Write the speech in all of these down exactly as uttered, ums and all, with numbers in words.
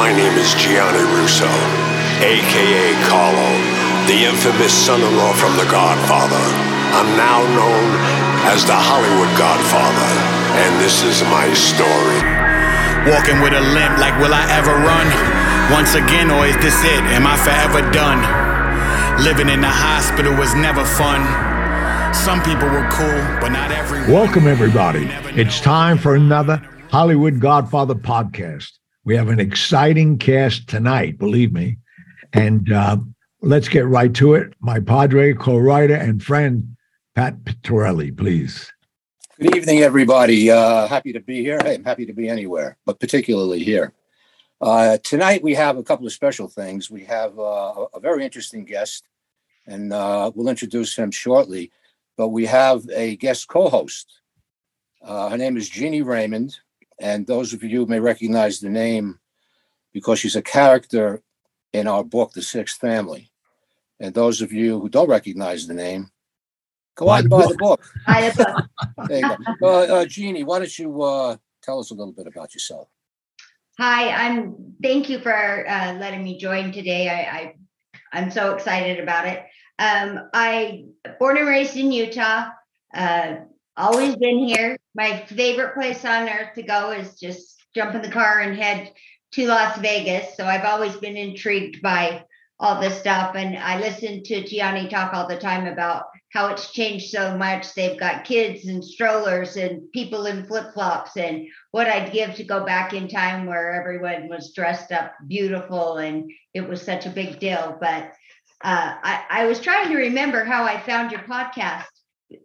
My name is Gianni Russo, a k a. Carlo, the infamous son-in-law from The Godfather. I'm now known as the Hollywood Godfather, and this is my story. Walking with a limp, like will I ever run? Once again, or is this it? Am I forever done? Living in the hospital was never fun. Some people were cool, but not everyone. Welcome, everybody. It's time for another Hollywood Godfather podcast. We have an exciting cast tonight, believe me. And uh, let's get right to it. My padre, co-writer, and friend, Pat Picciarelli, please. Good evening, everybody. Uh, happy to be here. Hey, I'm happy to be anywhere, but particularly here. Uh, tonight, we have a couple of special things. We have uh, a very interesting guest, and uh, we'll introduce him shortly. But we have a guest co-host. Uh, her name is Jeannie Raymond. And those of you may recognize the name because she's a character in our book, The Sixth Family. And those of you who don't recognize the name, go out and buy the book. There you go. Uh, uh, Jeannie, why don't you uh, tell us a little bit about yourself? Hi, I'm. Thank you for uh, letting me join today. I, I, I'm so excited about it. Um, I born and raised in Utah. Uh, Always been here. My favorite place on earth to go is just jump in the car and head to Las Vegas. So I've always been intrigued by all this stuff. And I listen to Gianni talk all the time about how it's changed so much. They've got kids and strollers and people in flip-flops, and what I'd give to go back in time where everyone was dressed up beautiful and it was such a big deal. But uh, I, I was trying to remember how I found your podcast.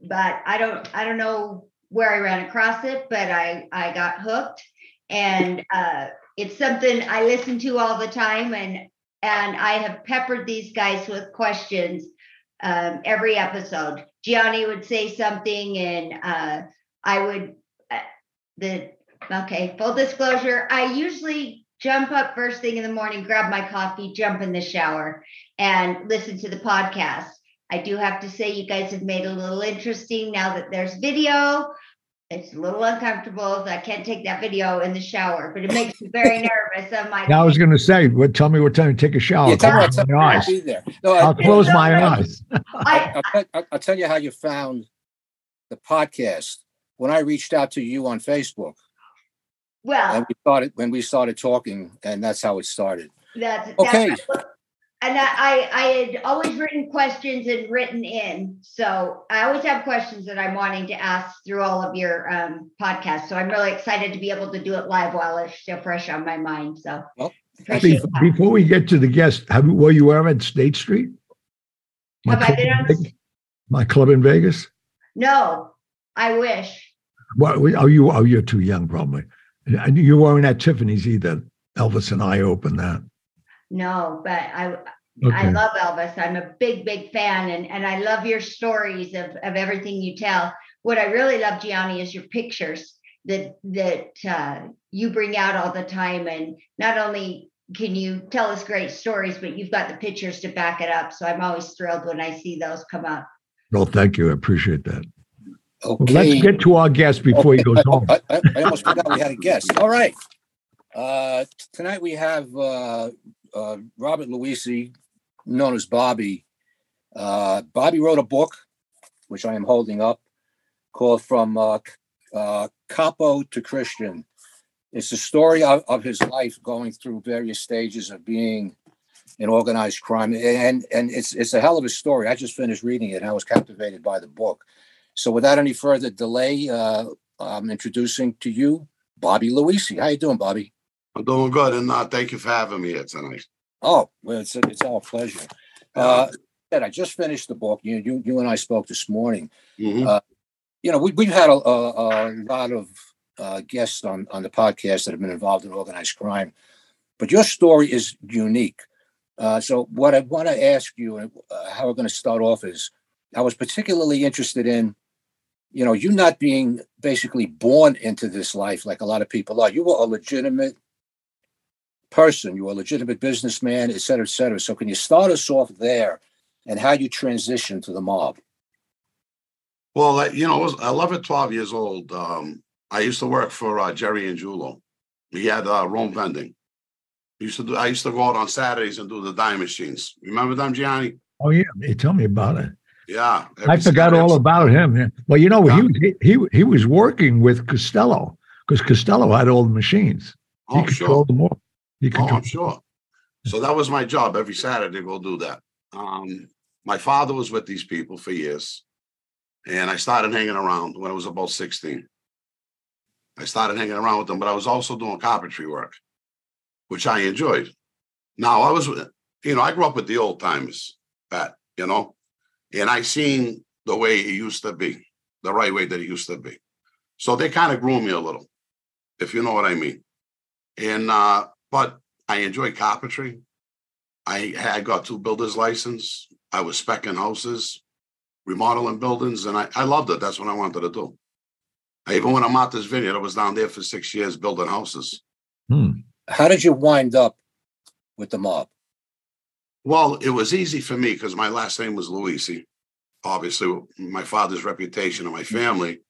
But I don't, I don't know where I ran across it, but I, I got hooked, and uh, it's something I listen to all the time, and and I have peppered these guys with questions um, every episode. Gianni would say something, and uh, I would uh, the okay. Full disclosure: I usually jump up first thing in the morning, grab my coffee, jump in the shower, and listen to the podcast. I do have to say you guys have made it a little interesting now that there's video. It's a little uncomfortable. I can't take that video in the shower, but it makes me very nervous. I'm like, I was going to say, well, tell me what time to take a shower. Yeah, tell tell my eyes. No, I'll I, close my eyes. I, I, I'll, I'll tell you how you found the podcast. When I reached out to you on Facebook, well, and we started, when we started talking, and that's how it started. That's, okay. That's what, And I, I had always written questions and written in. So I always have questions that I'm wanting to ask through all of your um, podcasts. So I'm really excited to be able to do it live while it's still fresh on my mind. So well, before, before we get to the guest, have, were you ever at State Street? My have I been on Vegas, my club in Vegas? No, I wish. Well, are you? Oh, you're too young, probably. You weren't at Tiffany's either. Elvis and I opened that. No, but I okay. I love Elvis. I'm a big, big fan, and, and I love your stories of, of everything you tell. What I really love, Gianni, is your pictures that that uh, you bring out all the time. And not only can you tell us great stories, but you've got the pictures to back it up. So I'm always thrilled when I see those come up. Well, thank you. I appreciate that. Okay. Well, let's get to our guest before okay. he goes home. I, I, I almost forgot we had a guest. All right. Uh, tonight we have... Uh, Uh, Robert Luisi, known as Bobby. Uh, Bobby wrote a book, which I am holding up, called From uh, uh, Capo to Christian. It's the story of, of his life going through various stages of being in organized crime. And and it's it's a hell of a story. I just finished reading it, and I was captivated by the book. So without any further delay, uh, I'm introducing to you Bobby Luisi. How you doing, Bobby? I'm doing good, and uh, thank you for having me here tonight. Oh, well, it's it's our pleasure. Uh, I just finished the book. You you you and I spoke this morning. Mm-hmm. Uh, you know, we we've had a, a, a lot of uh, guests on, on the podcast that have been involved in organized crime, but your story is unique. Uh, so what I want to ask you, and uh, how we're going to start off is, I was particularly interested in, you know, you not being basically born into this life like a lot of people are. You were a legitimate person, you're a legitimate businessman, et cetera, et cetera. So can you start us off there and how you transition to the mob? Well, you know, I was eleven, twelve years old. Um, I used to work for uh, Jerry Angulo. He had uh, Rome Vending. used to do. I used to go out on Saturdays and do the dime machines. Remember them, Gianni? Oh yeah, they tell me about it. Yeah, I forgot all about him. Well, you know, yeah. he he he was working with Costello because Costello had all the machines. Oh, he controlled sure. them all. He controlled oh, I'm sure. So that was my job every Saturday. Go do that. Um, my father was with these people for years, and I started hanging around when I was about sixteen. I started hanging around with them, but I was also doing carpentry work, which I enjoyed. Now I was, you know, I grew up with the old timers, Pat, you know, and I seen the way it used to be, the right way that it used to be. So they kind of grew me a little, if you know what I mean. And, uh, but I enjoyed carpentry. I had got two builder's license. I was specking houses, remodeling buildings, and I, I loved it. That's what I wanted to do. I even went to Martha's Vineyard. I was down there for six years building houses. Hmm. How did you wind up with the mob? Well, it was easy for me because my last name was Luisi. Obviously, my father's reputation and my family.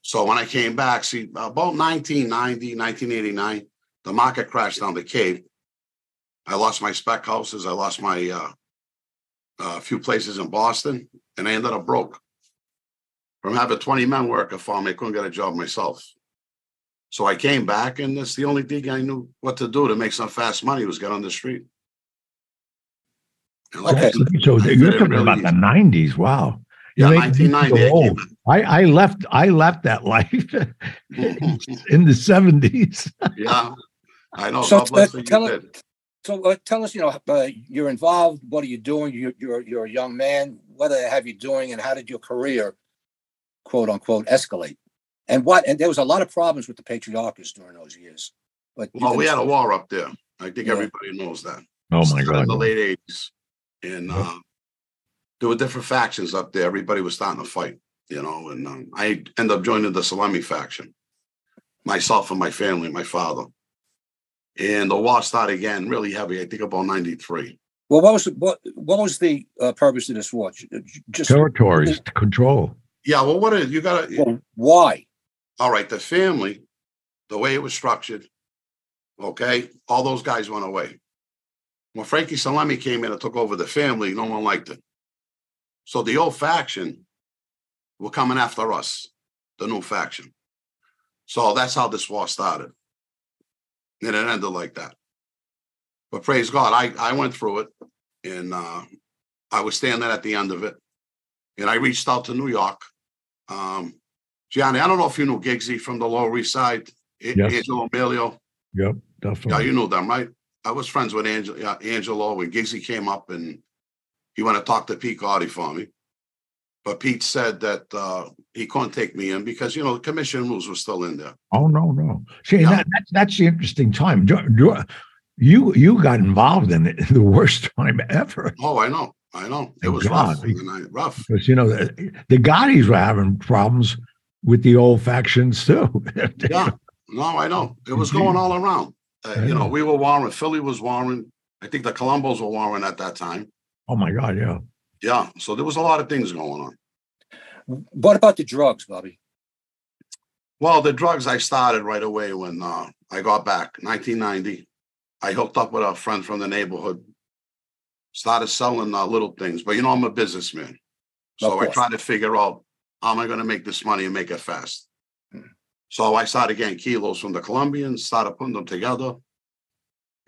So when I came back, see, about nineteen ninety, nineteen eighty-nine, the market crashed down the Cape. I lost my spec houses. I lost my uh, uh, few places in Boston, and I ended up broke. From having twenty men work for me, I couldn't get a job myself. So I came back, and that's the only thing I knew what to do to make some fast money was get on the street. Like okay, said, so you're talking really about easy. The nineties. Wow. You yeah, nineteen ninety. So I, I, I left I left that life in the seventies. Yeah, I know. So uh, tell, you it, so, uh, tell us, you know, uh, you're involved. What are you doing? You're, you're, you're a young man. What have you doing, and how did your career, quote unquote, escalate? And what? And there was a lot of problems with the Patriarchas during those years. But well, we had a war up there. I think yeah. everybody knows that. Oh, my God. In the late eighties. And uh, there were different factions up there. Everybody was starting to fight, you know, and um, I ended up joining the Salemi faction, myself and my family, my father. And the war started again really heavy, I think about ninety-three. Well, what was the, what, what was the uh, purpose of this war? Just territories, to control. Yeah, well, what is, you got to... Well, why? All right, the family, the way it was structured, okay, all those guys went away. When Frankie Salemi came in and took over the family, no one liked it. So the old faction were coming after us, the new faction. So that's how this war started. And it ended like that. But praise God, I, I went through it, and uh, I was standing at the end of it. And I reached out to New York. Um, Gianni, I don't know if you knew Giggsie from the Lower East Side, yes. Angelo Amelio. Yep, definitely. Yeah, you knew them, right? I was friends with Angel, uh, Angelo when Giggsie came up and he wanted to talk to Pete Cardi for me. But Pete said that uh, he couldn't take me in because, you know, the commission rules were still in there. Oh, no, no. See, yeah. that, that, that's the interesting time. You you got involved in it the worst time ever. Oh, I know. I know. It was God. rough. Because, I, rough. Because, you know, the, the Gottis were having problems with the old factions, too. Yeah. No, I know. It was going all around. Uh, you know, we were warring. Philly was warring. I think the Columbos were warring at that time. Oh, my God, yeah. Yeah, so there was a lot of things going on. What about the drugs, Bobby? Well, the drugs I started right away when uh, I got back, nineteen ninety. I hooked up with a friend from the neighborhood, started selling uh, little things. But, you know, I'm a businessman. So I tried to figure out, how am I going to make this money and make it fast? So I started getting kilos from the Colombians, started putting them together,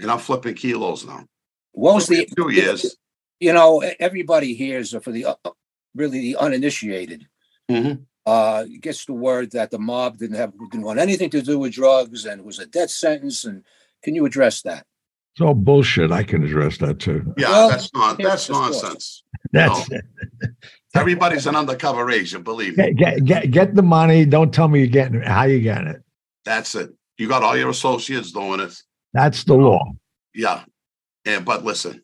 and I'm flipping kilos now. What was the two years? You know, everybody hears for the uh, really the uninitiated. Mm-hmm. Uh, gets the word that the mob didn't have didn't want anything to do with drugs, and it was a death sentence. And can you address that? It's all bullshit. I can address that too. Yeah, well, that's not that's nonsense. That's no. Everybody's an undercover agent, believe me. Get, get, get the money. Don't tell me you're getting it. How you getting it. That's it. You got all your associates doing it. That's the law. Yeah. And, but listen,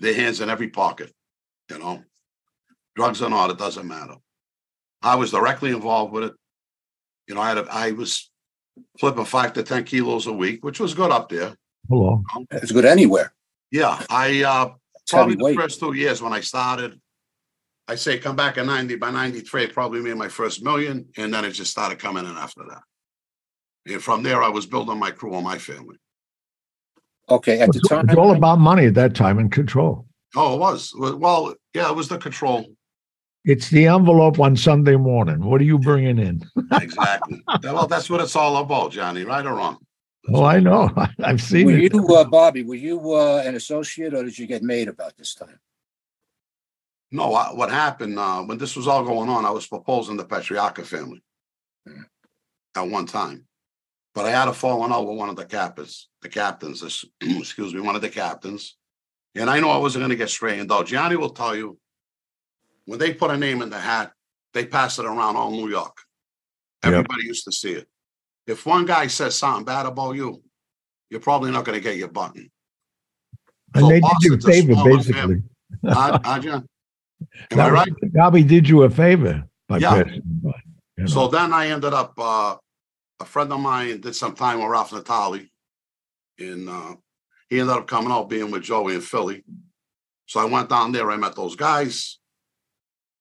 their hands in every pocket, you know. Drugs or not, it doesn't matter. I was directly involved with it. You know, I had a, I was flipping five to ten kilos a week, which was good up there. Hello. You know? It's good anywhere. Yeah. I uh, probably the first two years when I started, I say come back in ninety, by ninety-three, I probably made my first million, and then it just started coming in after that. And from there, I was building my crew and my family. Okay, at the time, it was all about money at that time and control. Oh, it was. Well, yeah, it was the control. It's the envelope on Sunday morning. What are you bringing in? Exactly. Well, that's what it's all about, Johnny. Right or wrong? Well, I know. I've seen were it. You, uh, Bobby, were you uh, an associate, or did you get made about this time? No. I, what happened uh, when this was all going on? I was proposing the Patriarca family mm. at one time, but I had a falling out with one of the captains. The captains, excuse me, one of the captains, and I know I wasn't going to get straightened out. Gianni will tell you, when they put a name in the hat, they pass it around all New York. Everybody yep. used to see it. If one guy says something bad about you, you're probably not going to get your button. And so they did you a favor, basically. I, I, John, am I right? Bobby did you a favor. By yeah. Person, but, you know. So then I ended up, uh, a friend of mine did some time with Ralph Natale, and uh, he ended up coming out being with Joey in Philly. So I went down there. I met those guys.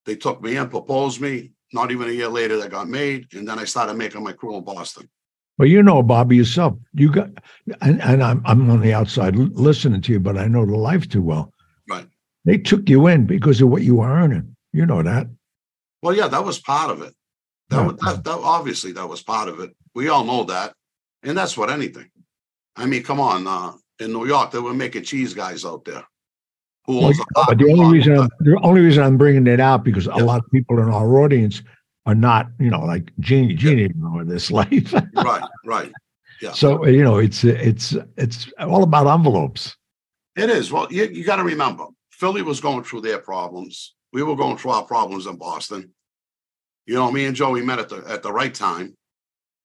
They took me in, proposed me. Not even a year later, they got made. And then I started making my crew in Boston. Well, you know, Bobby, yourself, you got, and, and I'm I'm on the outside listening to you, but I know the life too well. Right. They took you in because of what you were earning. You know that. Well, yeah, that was part of it. That, yeah. was, that, that obviously that was part of it. We all know that, and that's what anything. I mean, come on, uh, in New York, they were making cheese guys out there. Who well, yeah, the only reason I'm, the only reason I'm bringing it out because yeah. a lot of people in our audience are not, you know, like Jeannie, Jeannie, yeah. or this life. Right, right. Yeah. So you know, it's it's it's all about envelopes. It is. Well, you, you got to remember, Philly was going through their problems. We were going through our problems in Boston. You know, me and Joey met at the at the right time.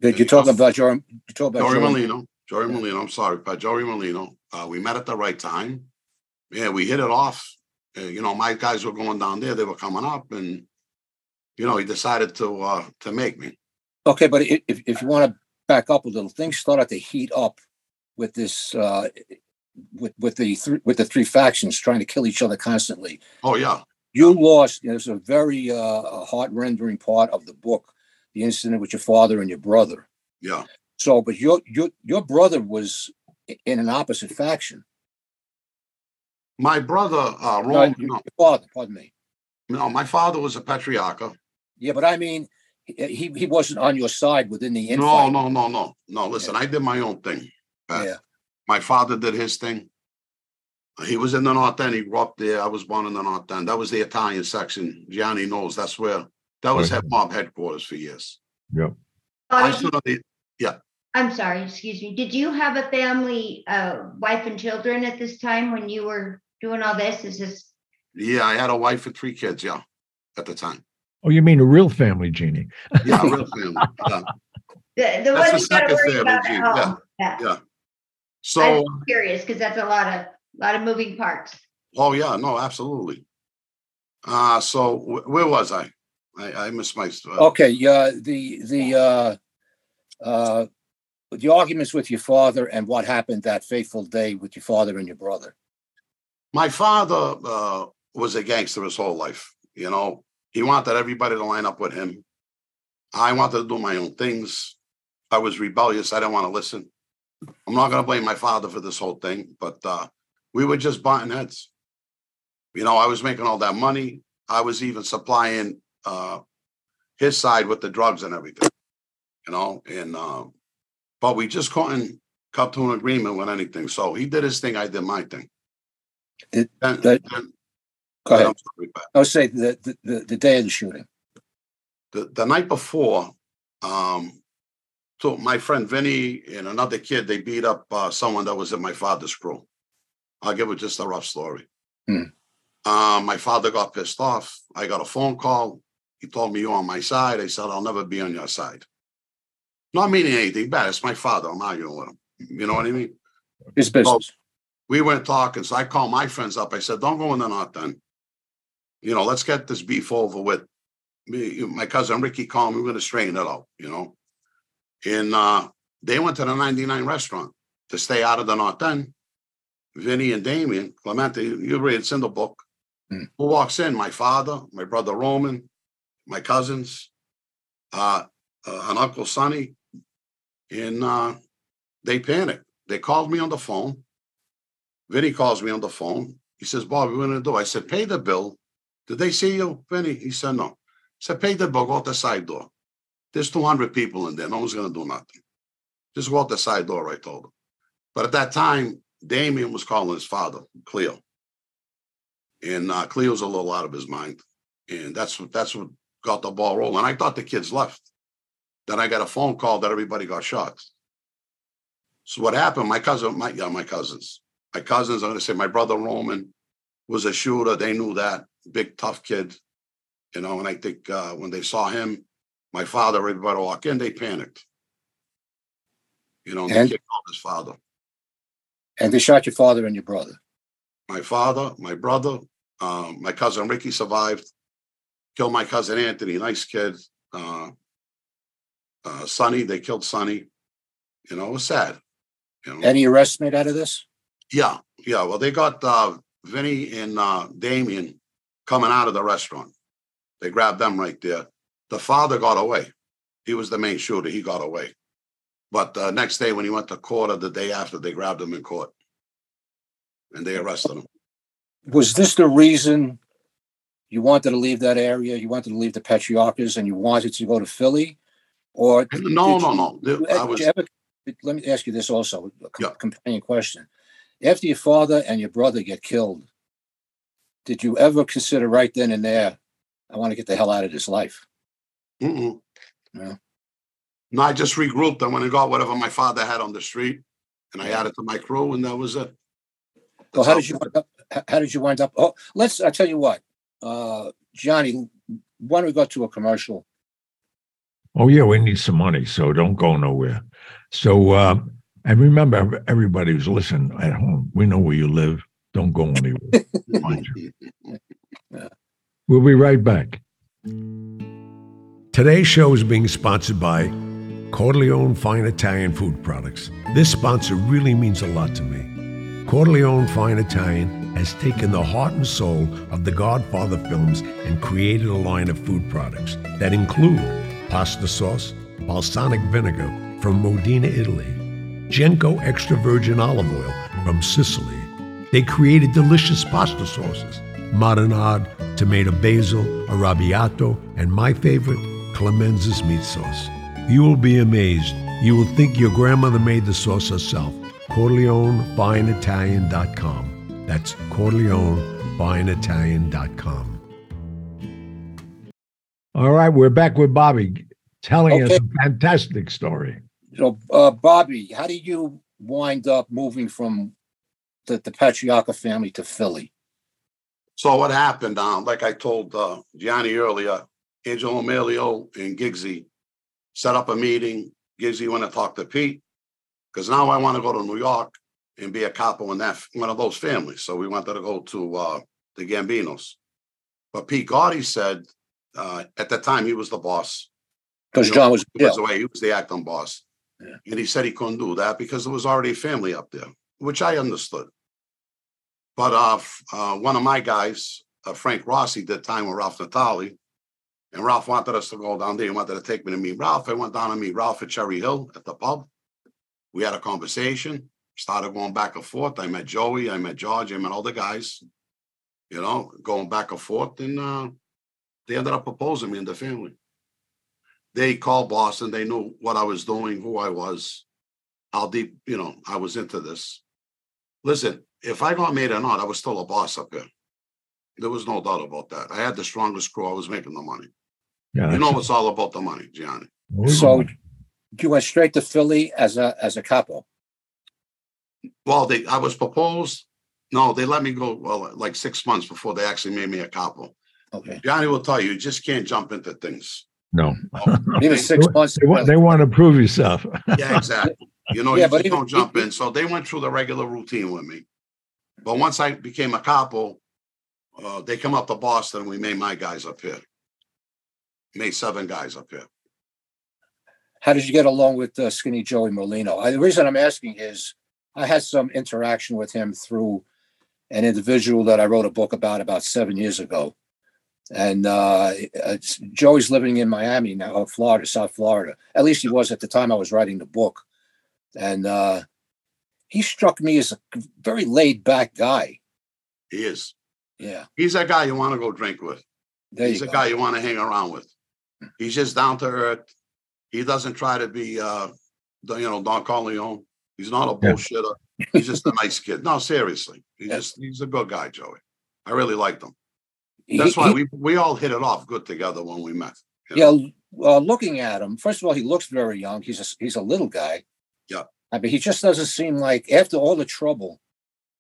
Did you talk about your? You talk about Joey Molino. Joey yeah. Molino. I'm sorry, but Joey Molino. Uh, we met at the right time. Yeah, we hit it off. Uh, you know, my guys were going down there; they were coming up, and you know, he decided to uh, to make me. Okay, but if if you want to back up a little, things started to heat up with this, uh, with with the th with the three factions trying to kill each other constantly. Oh yeah, you lost. There's a very uh, heart-rendering part of the book, the incident with your father and your brother. Yeah. So, but your your your brother was in an opposite faction. My brother, uh, Roman, no, no. father, pardon me. No, my father was a Patriarca. Yeah, but I mean, he he wasn't on your side within the infighting. No, no, no, no, no. Listen, yeah. I did my own thing. Beth. Yeah, my father did his thing. He was in the North End. He grew up there. I was born in the North End. That was the Italian section. Gianni knows. That's where that was right. mob headquarters for years. Yeah. I stood on the, yeah. I'm sorry, excuse me. Did you have a family, uh, wife and children at this time when you were doing all this? Is this? Yeah, I had a wife and three kids, yeah, at the time. Oh, you mean a real family, Jeannie? Yeah, a real family. Yeah. The, the that's the second family, about Jeannie. Yeah. Yeah. yeah. So I'm curious because that's a lot of lot of moving parts. Oh yeah, no, absolutely. Uh so wh where was I? I, I missed my. Uh, okay, yeah, the the. Uh, uh, the arguments with your father and what happened that fateful day with your father and your brother. My father uh, was a gangster his whole life. You know, he wanted everybody to line up with him. I wanted to do my own things. I was rebellious. I didn't want to listen. I'm not going to blame my father for this whole thing, but uh, we were just butting heads. You know, I was making all that money. I was even supplying uh, his side with the drugs and everything, you know, and, uh, but we just couldn't come to an agreement with anything. So he did his thing. I did my thing. It, and, that, and, go ahead. I would say the, the, the day of the shooting. The, the night before, um, so my friend Vinny and another kid, they beat up uh, someone that was in my father's crew. I'll give it just a rough story. Mm. Uh, my father got pissed off. I got a phone call. He told me, "You're on my side." I said, "I'll never be on your side." Not meaning anything bad. It's my father. I'm arguing with him. You know what I mean? It's business. So we went talking. So I called my friends up. I said, "Don't go in the North End. You know, let's get this beef over with." Me, my cousin Ricky called me. We're going to straighten it out, you know. And uh, they went to the ninety-nine restaurant to stay out of the North End. Vinny and Damien Clemente, you read it's in the book. Mm. Who walks in? My father, my brother Roman, my cousins, uh, uh, and Uncle Sonny. And uh, they panicked. They called me on the phone. Vinny calls me on the phone. He says, Bob, what are we going to do? I said, pay the bill. Did they see you, Vinny? He said, no. I said, pay the bill. Go out the side door. There's two hundred people in there. No one's going to do nothing. Just go out the side door, I told him. But at that time, Damien was calling his father, Cleo. And uh, Cleo's a little out of his mind. And that's what, that's what got the ball rolling. I thought the kids left. Then I got a phone call that everybody got shot. So what happened, my cousin, my, yeah, my cousins, my cousins, I'm going to say my brother Roman was a shooter. They knew that. Big, tough kid. You know, and I think uh, when they saw him, my father, everybody walk in, they panicked. You know, and, and the kid called his father. And they shot your father and your brother. My father, my brother, um, my cousin Ricky survived. Killed my cousin Anthony, nice kid. Uh, uh, Sonny, they killed Sonny. You know, it was sad. You know? Any arrests made out of this? Yeah, yeah. Well, they got uh, Vinny and uh, Damien coming out of the restaurant. They grabbed them right there. The father got away. He was the main shooter. He got away. But the uh, next day when he went to court, or the day after, they grabbed him in court. And they arrested him. Was this the reason you wanted to leave that area? You wanted to leave the Patriarcas and you wanted to go to Philly? Or did, no, did no, no, no. I was... ever, let me ask you this also, a yeah. companion question. After your father and your brother get killed, did you ever consider right then and there, I want to get the hell out of this life? Mm-mm. Yeah. No, I just regrouped. I went and got whatever my father had on the street, and I added to my crew, and that was it. That's well, how, how did you wind up? How did you wind up? Oh, let's. I tell you what, uh, Johnny. Why don't we go to a commercial? Oh yeah, we need some money, so don't go nowhere. So, uh, and remember, everybody who's listening at home, we know where you live. Don't go anywhere. Mind you. Yeah. We'll be right back. Today's show is being sponsored by Corleone Fine Italian Food Products. This sponsor really means a lot to me. Corleone Fine Italian has taken the heart and soul of the Godfather films and created a line of food products that include pasta sauce, balsamic vinegar from Modena, Italy, Genco extra virgin olive oil from Sicily. They created delicious pasta sauces, marinade, tomato basil, arrabbiato, and my favorite, Clemenza's meat sauce. You will be amazed. You will think your grandmother made the sauce herself. Corleone Fine Italian dot com. That's Corleone Fine Italian dot com. All right, we're back with Bobby telling okay. us a fantastic story. So, uh, Bobby, how did you wind up moving from the, the Patriarca family to Philly? So what happened, um, like I told uh, Gianni earlier, Angelo Amelio and Giggsie set up a meeting. Giggsie went to talk to Pete, because now I want to go to New York and be a capo in that one of those families. So we wanted to go to uh, the Gambinos. But Pete Cardi said, uh, at the time, he was the boss. Because John was, he was away. He was the acting boss. Yeah. And he said he couldn't do that because there was already a family up there, which I understood. But uh, uh, one of my guys, uh, Frank Rossi, did time with Ralph Natale. And Ralph wanted us to go down there. He wanted to take me to meet Ralph. I went down and meet Ralph at Cherry Hill at the pub. We had a conversation, started going back and forth. I met Joey, I met George, I met all the guys, you know, going back and forth. And uh, they ended up proposing me in the family. They called Boston. They knew what I was doing, who I was, how deep, you know, I was into this. Listen, if I got made or not, I was still a boss up here. There was no doubt about that. I had the strongest crew. I was making the money. Yeah, you know, it's all about the money, Gianni. So you went straight to Philly as a as a capo? Well, they I was proposed. No, they let me go, well, like six months before they actually made me a capo. Okay. Gianni will tell you, you just can't jump into things. No. Oh, even six they, months. They want, they want to prove yourself. Yeah, exactly. You know, yeah, you but just even, don't jump in. So they went through the regular routine with me. But once I became a capo, uh, they come up to Boston and we made my guys up here. Made seven guys up here. How did you get along with uh, Skinny Joey Molino? I, the reason I'm asking is I had some interaction with him through an individual that I wrote a book about about seven years ago. And uh, Joey's living in Miami now, Florida, South Florida. At least he was at the time I was writing the book. And uh, he struck me as a very laid back guy. He is. Yeah. He's a guy you want to go drink with. There He's a go. guy you want to hang around with. He's just down to earth. He doesn't try to be, uh, you know, Don Corleone. He's not a bullshitter. Yeah. He's just a nice kid. No, seriously. He's yeah. just he's a good guy, Joey. I really liked him. That's he, why he, we we all hit it off good together when we met. You know? Yeah. Well, looking at him, first of all, he looks very young. He's a, he's a little guy. Yeah. I mean, he just doesn't seem like, after all the trouble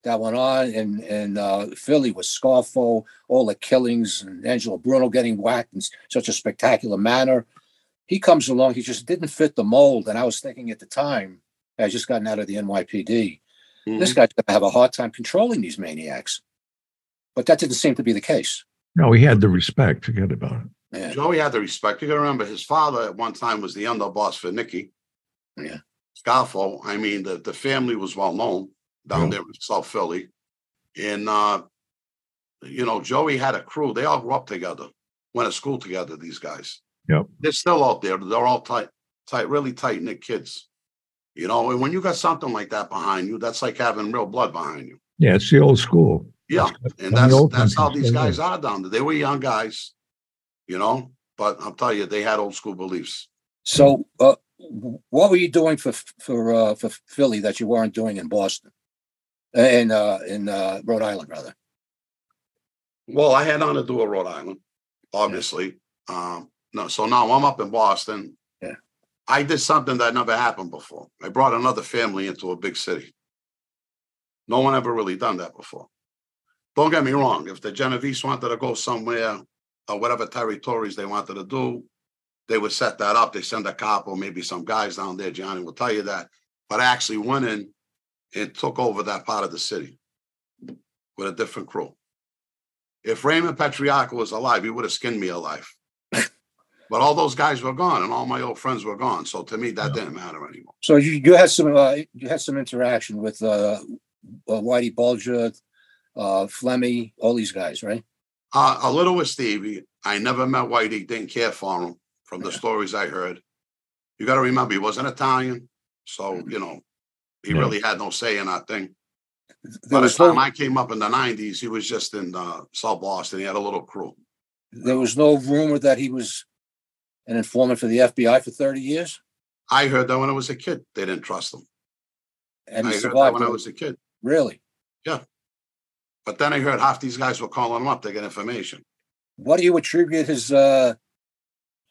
that went on in, in uh, Philly with Scarfo, all the killings, and Angelo Bruno getting whacked in such a spectacular manner, he comes along, he just didn't fit the mold. And I was thinking at the time, I just gotten out of the N Y P D. Mm-hmm. This guy's going to have a hard time controlling these maniacs. But that didn't seem to be the case. No, he had the respect. Forget about it. Yeah. Joey had the respect. You got to remember, his father at one time was the underboss for Nicky. Yeah. Scarfo. I mean, the, the family was well known down yeah. there in South Philly. And, uh, you know, Joey had a crew. They all grew up together, went to school together, these guys. Yep. They're still out there. They're all tight, tight, really tight knit kids. You know, and when you got something like that behind you, that's like having real blood behind you. Yeah, it's the old school. Yeah. And that's that's how these guys are down there. They were young guys. You know, but I'll tell you, they had old school beliefs. So, uh, what were you doing for for uh, for Philly that you weren't doing in Boston, in uh, in uh, Rhode Island, rather? Well, I had on to do a Rhode Island, obviously. Yeah. Um, no, so now I'm up in Boston. Yeah, I did something that never happened before. I brought another family into a big city. No one ever really done that before. Don't get me wrong. If the Genovese wanted to go somewhere, or whatever territories they wanted to do, they would set that up. They send a cop or maybe some guys down there. Johnny will tell you that. But I actually went in and took over that part of the city with a different crew. If Raymond Patriarca was alive, he would have skinned me alive. But all those guys were gone, and all my old friends were gone. So to me, that yeah. didn't matter anymore. So you, you had some uh, you had some interaction with uh, Whitey Bulger, uh, Flemmy, all these guys, right? Uh, a little with Stevie. I never met Whitey, didn't care for him from the yeah. stories I heard. You got to remember, he wasn't Italian. So, mm-hmm. you know, he yeah. really had no say in that thing. There By the time no... I came up in the nineties, he was just in uh, South Boston. He had a little crew. There was no rumor that he was an informant for the F B I for thirty years? I heard that when I was a kid. They didn't trust him. And I heard that when him. I was a kid. Really? Yeah. But then I heard half these guys were calling him up to get information. What do you attribute his uh,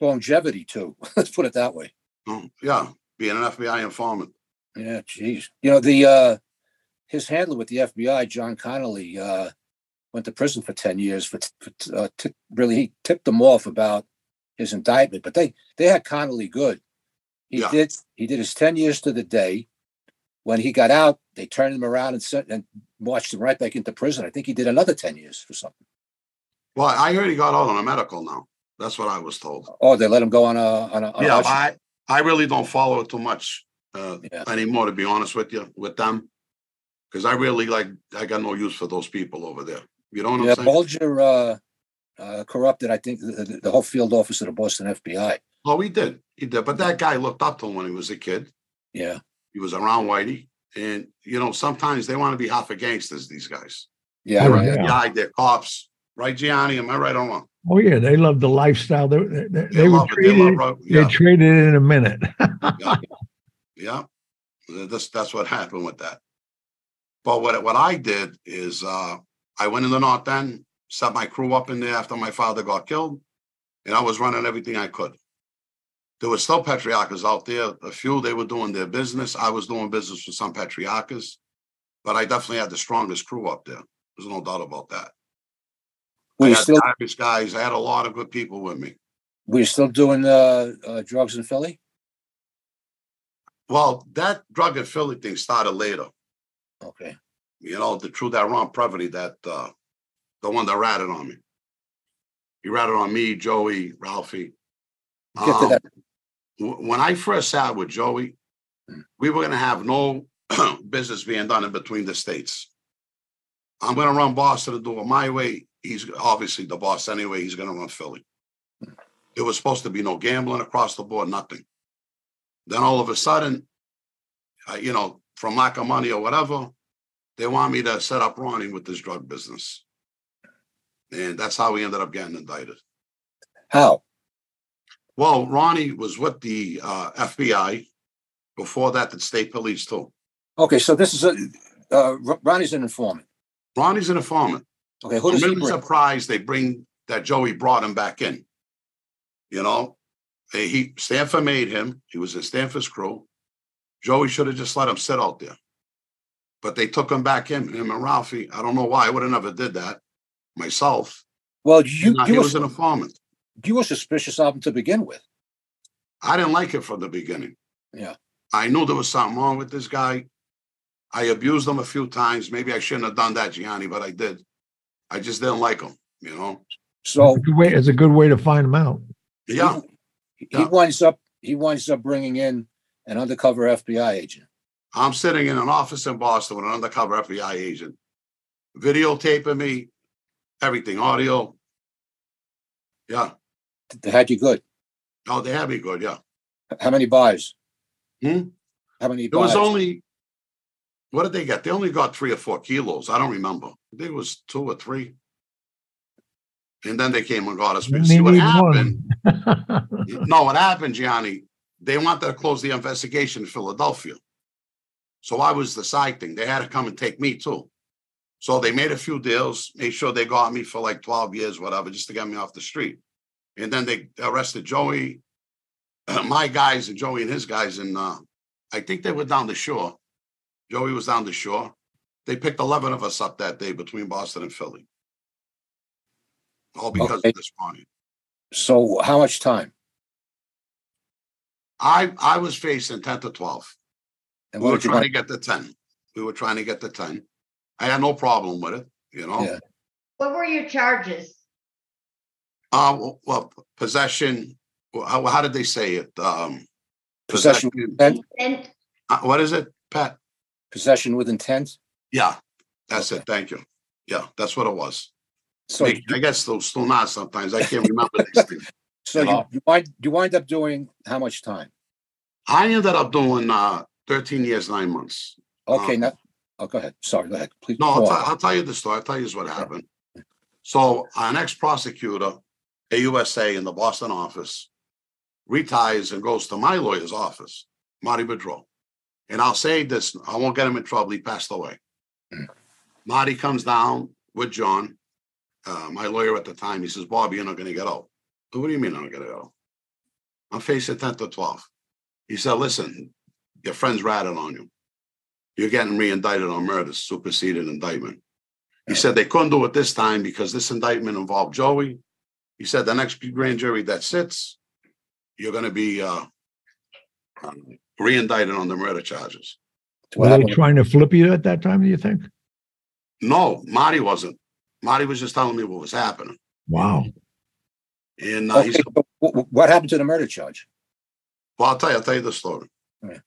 longevity to? Let's put it that way. Oh, yeah, being an F B I informant. Yeah, geez. You know, the uh, his handler with the F B I, John Connolly, uh, went to prison for ten years. For, for uh, t- really, he tipped them off about his indictment. But they, they had Connolly good. He yeah. did he did his ten years to the day. When he got out, they turned him around and sent and marched him right back into prison. I think he did another ten years for something. Well, I heard he got out on a medical now. That's what I was told. Oh, they let him go on a on a. On yeah, a I I really don't follow it too much uh, yeah. anymore, to be honest with you, with them, because I really like I got no use for those people over there. You know what yeah, I'm saying? Bulger uh, uh, corrupted, I think, the, the whole field office of the Boston F B I. Oh, he did, he did. But that guy looked up to him when he was a kid. Yeah. He was around Whitey, and you know sometimes they want to be half of gangsters. These guys, yeah, they're right. Yeah. F B I, they're cops, right, Gianni? Am I right or wrong? Oh yeah, they love the lifestyle. They they, they, they were treated. They, love, yeah. they treated it in a minute. yeah, yeah. That's, that's what happened with that. But what what I did is uh, I went in the North End, set my crew up in there after my father got killed, and I was running everything I could. There were still Patriarcas out there. A few, they were doing their business. I was doing business with some Patriarcas, but I definitely had the strongest crew up there. There's no doubt about that. Were I you had still, the Irish guys. I had a lot of good people with me. Were you still doing uh, uh, drugs in Philly? Well, that drug in Philly thing started later. Okay. You know, the truth that Ron Previty, that uh, the one that ratted on me. He ratted on me, Joey, Ralphie. Get to um, that. When I first sat with Joey, we were going to have no business being done in between the states. I'm going to run Boston and do it my way. He's obviously the boss anyway. He's going to run Philly. It was supposed to be no gambling across the board, nothing. Then all of a sudden, uh, you know, from lack of money or whatever, they want me to set up Ronnie with this drug business. And that's how we ended up getting indicted. How? Well, Ronnie was with the uh, F B I. Before that, the state police, too. Okay, so this is a, uh, Ronnie's an informant. Ronnie's an informant. Okay, who does I'm he really bring? Surprised they bring that Joey brought him back in. You know, they, he Stanford made him. He was in Stanford's crew. Joey should have just let him sit out there. But they took him back in, him and Ralphie. I don't know why. I would have never did that myself. Well, you, now, you he were, was an informant. You were suspicious of him to begin with. I didn't like it from the beginning. Yeah. I knew there was something wrong with this guy. I abused him a few times. Maybe I shouldn't have done that, Gianni, but I did. I just didn't like him, you know? So it's a good way to find him out. Yeah. He, he yeah. winds up He winds up bringing in an undercover F B I agent. I'm sitting in an office in Boston with an undercover F B I agent, videotaping me, everything, audio. Yeah. They had you good. Oh, they had me good, yeah. How many buys? Hmm? How many? It was only, what did they get? They only got three or four kilos. I don't remember. I think it was two or three. And then they came and got us. See what happened? No, what happened, Gianni? They wanted to close the investigation in Philadelphia. So I was the side thing. They had to come and take me too. So they made a few deals, made sure they got me for like twelve years, whatever, just to get me off the street. And then they arrested Joey. My guys and Joey and his guys, and uh, I think they were down the shore. Joey was down the shore. They picked eleven of us up that day between Boston and Philly. All because okay. of this party. So how much time? I I was facing ten to twelve. And we were trying to get to ten. We were trying to get to ten. I had no problem with it, you know. Yeah. What were your charges? Uh, well, well possession... How, how did they say it? Um, possession, possession with intent. Uh, what is it, Pat? Possession with intent? Yeah, that's okay. it. Thank you. Yeah, that's what it was. So I, I guess those still not sometimes. I can't remember these things. So you, know? you, you, wind, you wind up doing how much time? I ended up doing uh, thirteen years, nine months. Okay. Um, now, oh, go ahead. Sorry, go ahead. Please. No, I'll, I'll tell you the story. I'll tell you what okay. happened. So our next prosecutor, A U S A in the Boston office, retires and goes to my lawyer's office, Marty Boudreau. And I'll say this, I won't get him in trouble, he passed away. Marty comes down with John, uh, my lawyer at the time. He says, Bobby, you're not going to get out. What do you mean I'm not going to get out? I'm facing ten to twelve. He said, listen, your friend's ratted on you. You're getting re-indicted on murder, superseded indictment. He said they couldn't do it this time because this indictment involved Joey. He said the next grand jury that sits, you're going to be uh, re-indicted on the murder charges. Were they trying to flip you at that time, do you think? No, Marty wasn't. Marty was just telling me what was happening. Wow. And uh, okay, he said, what happened to the murder charge? Well, I'll tell you. I'll tell you the story. Okay.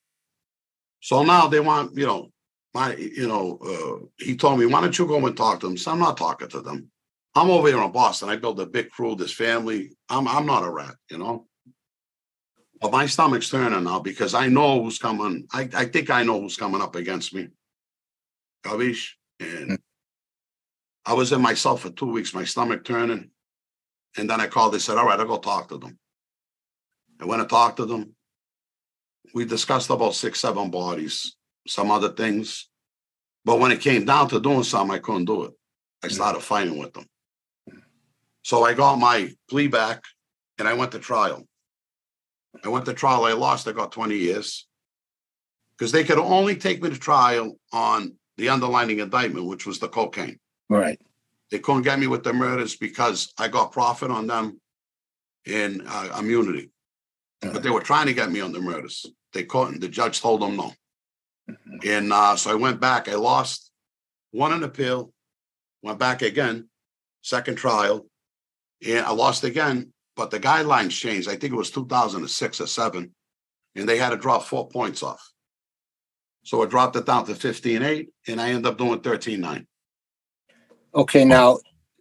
So now they want, you know, my, you know, uh, he told me, why don't you go and talk to them? So I'm not talking to them. I'm over here in Boston. I built a big crew, this family. I'm I'm not a rat, you know. But my stomach's turning now because I know who's coming. I, I think I know who's coming up against me. Kavish. And I was in myself for two weeks, my stomach turning. And then I called, they said, all right, I'll go talk to them. I went to talk to them. We discussed about six, seven bodies, some other things. But when it came down to doing something, I couldn't do it. I started fighting with them. So I got my plea back and I went to trial. I went to trial. I lost. I got twenty years because they could only take me to trial on the underlying indictment, which was the cocaine. Right. They couldn't get me with the murders because I got profit on them and uh, immunity. Uh-huh. But they were trying to get me on the murders. They couldn't. The judge told them no. Uh-huh. And uh, so I went back. I lost. Won an appeal. Went back again. Second trial. And I lost again. But the guidelines changed. I think it was two thousand six or seven, and they had to drop four points off. So it dropped it down to fifteen eight, and I ended up doing thirteen nine. Okay, now,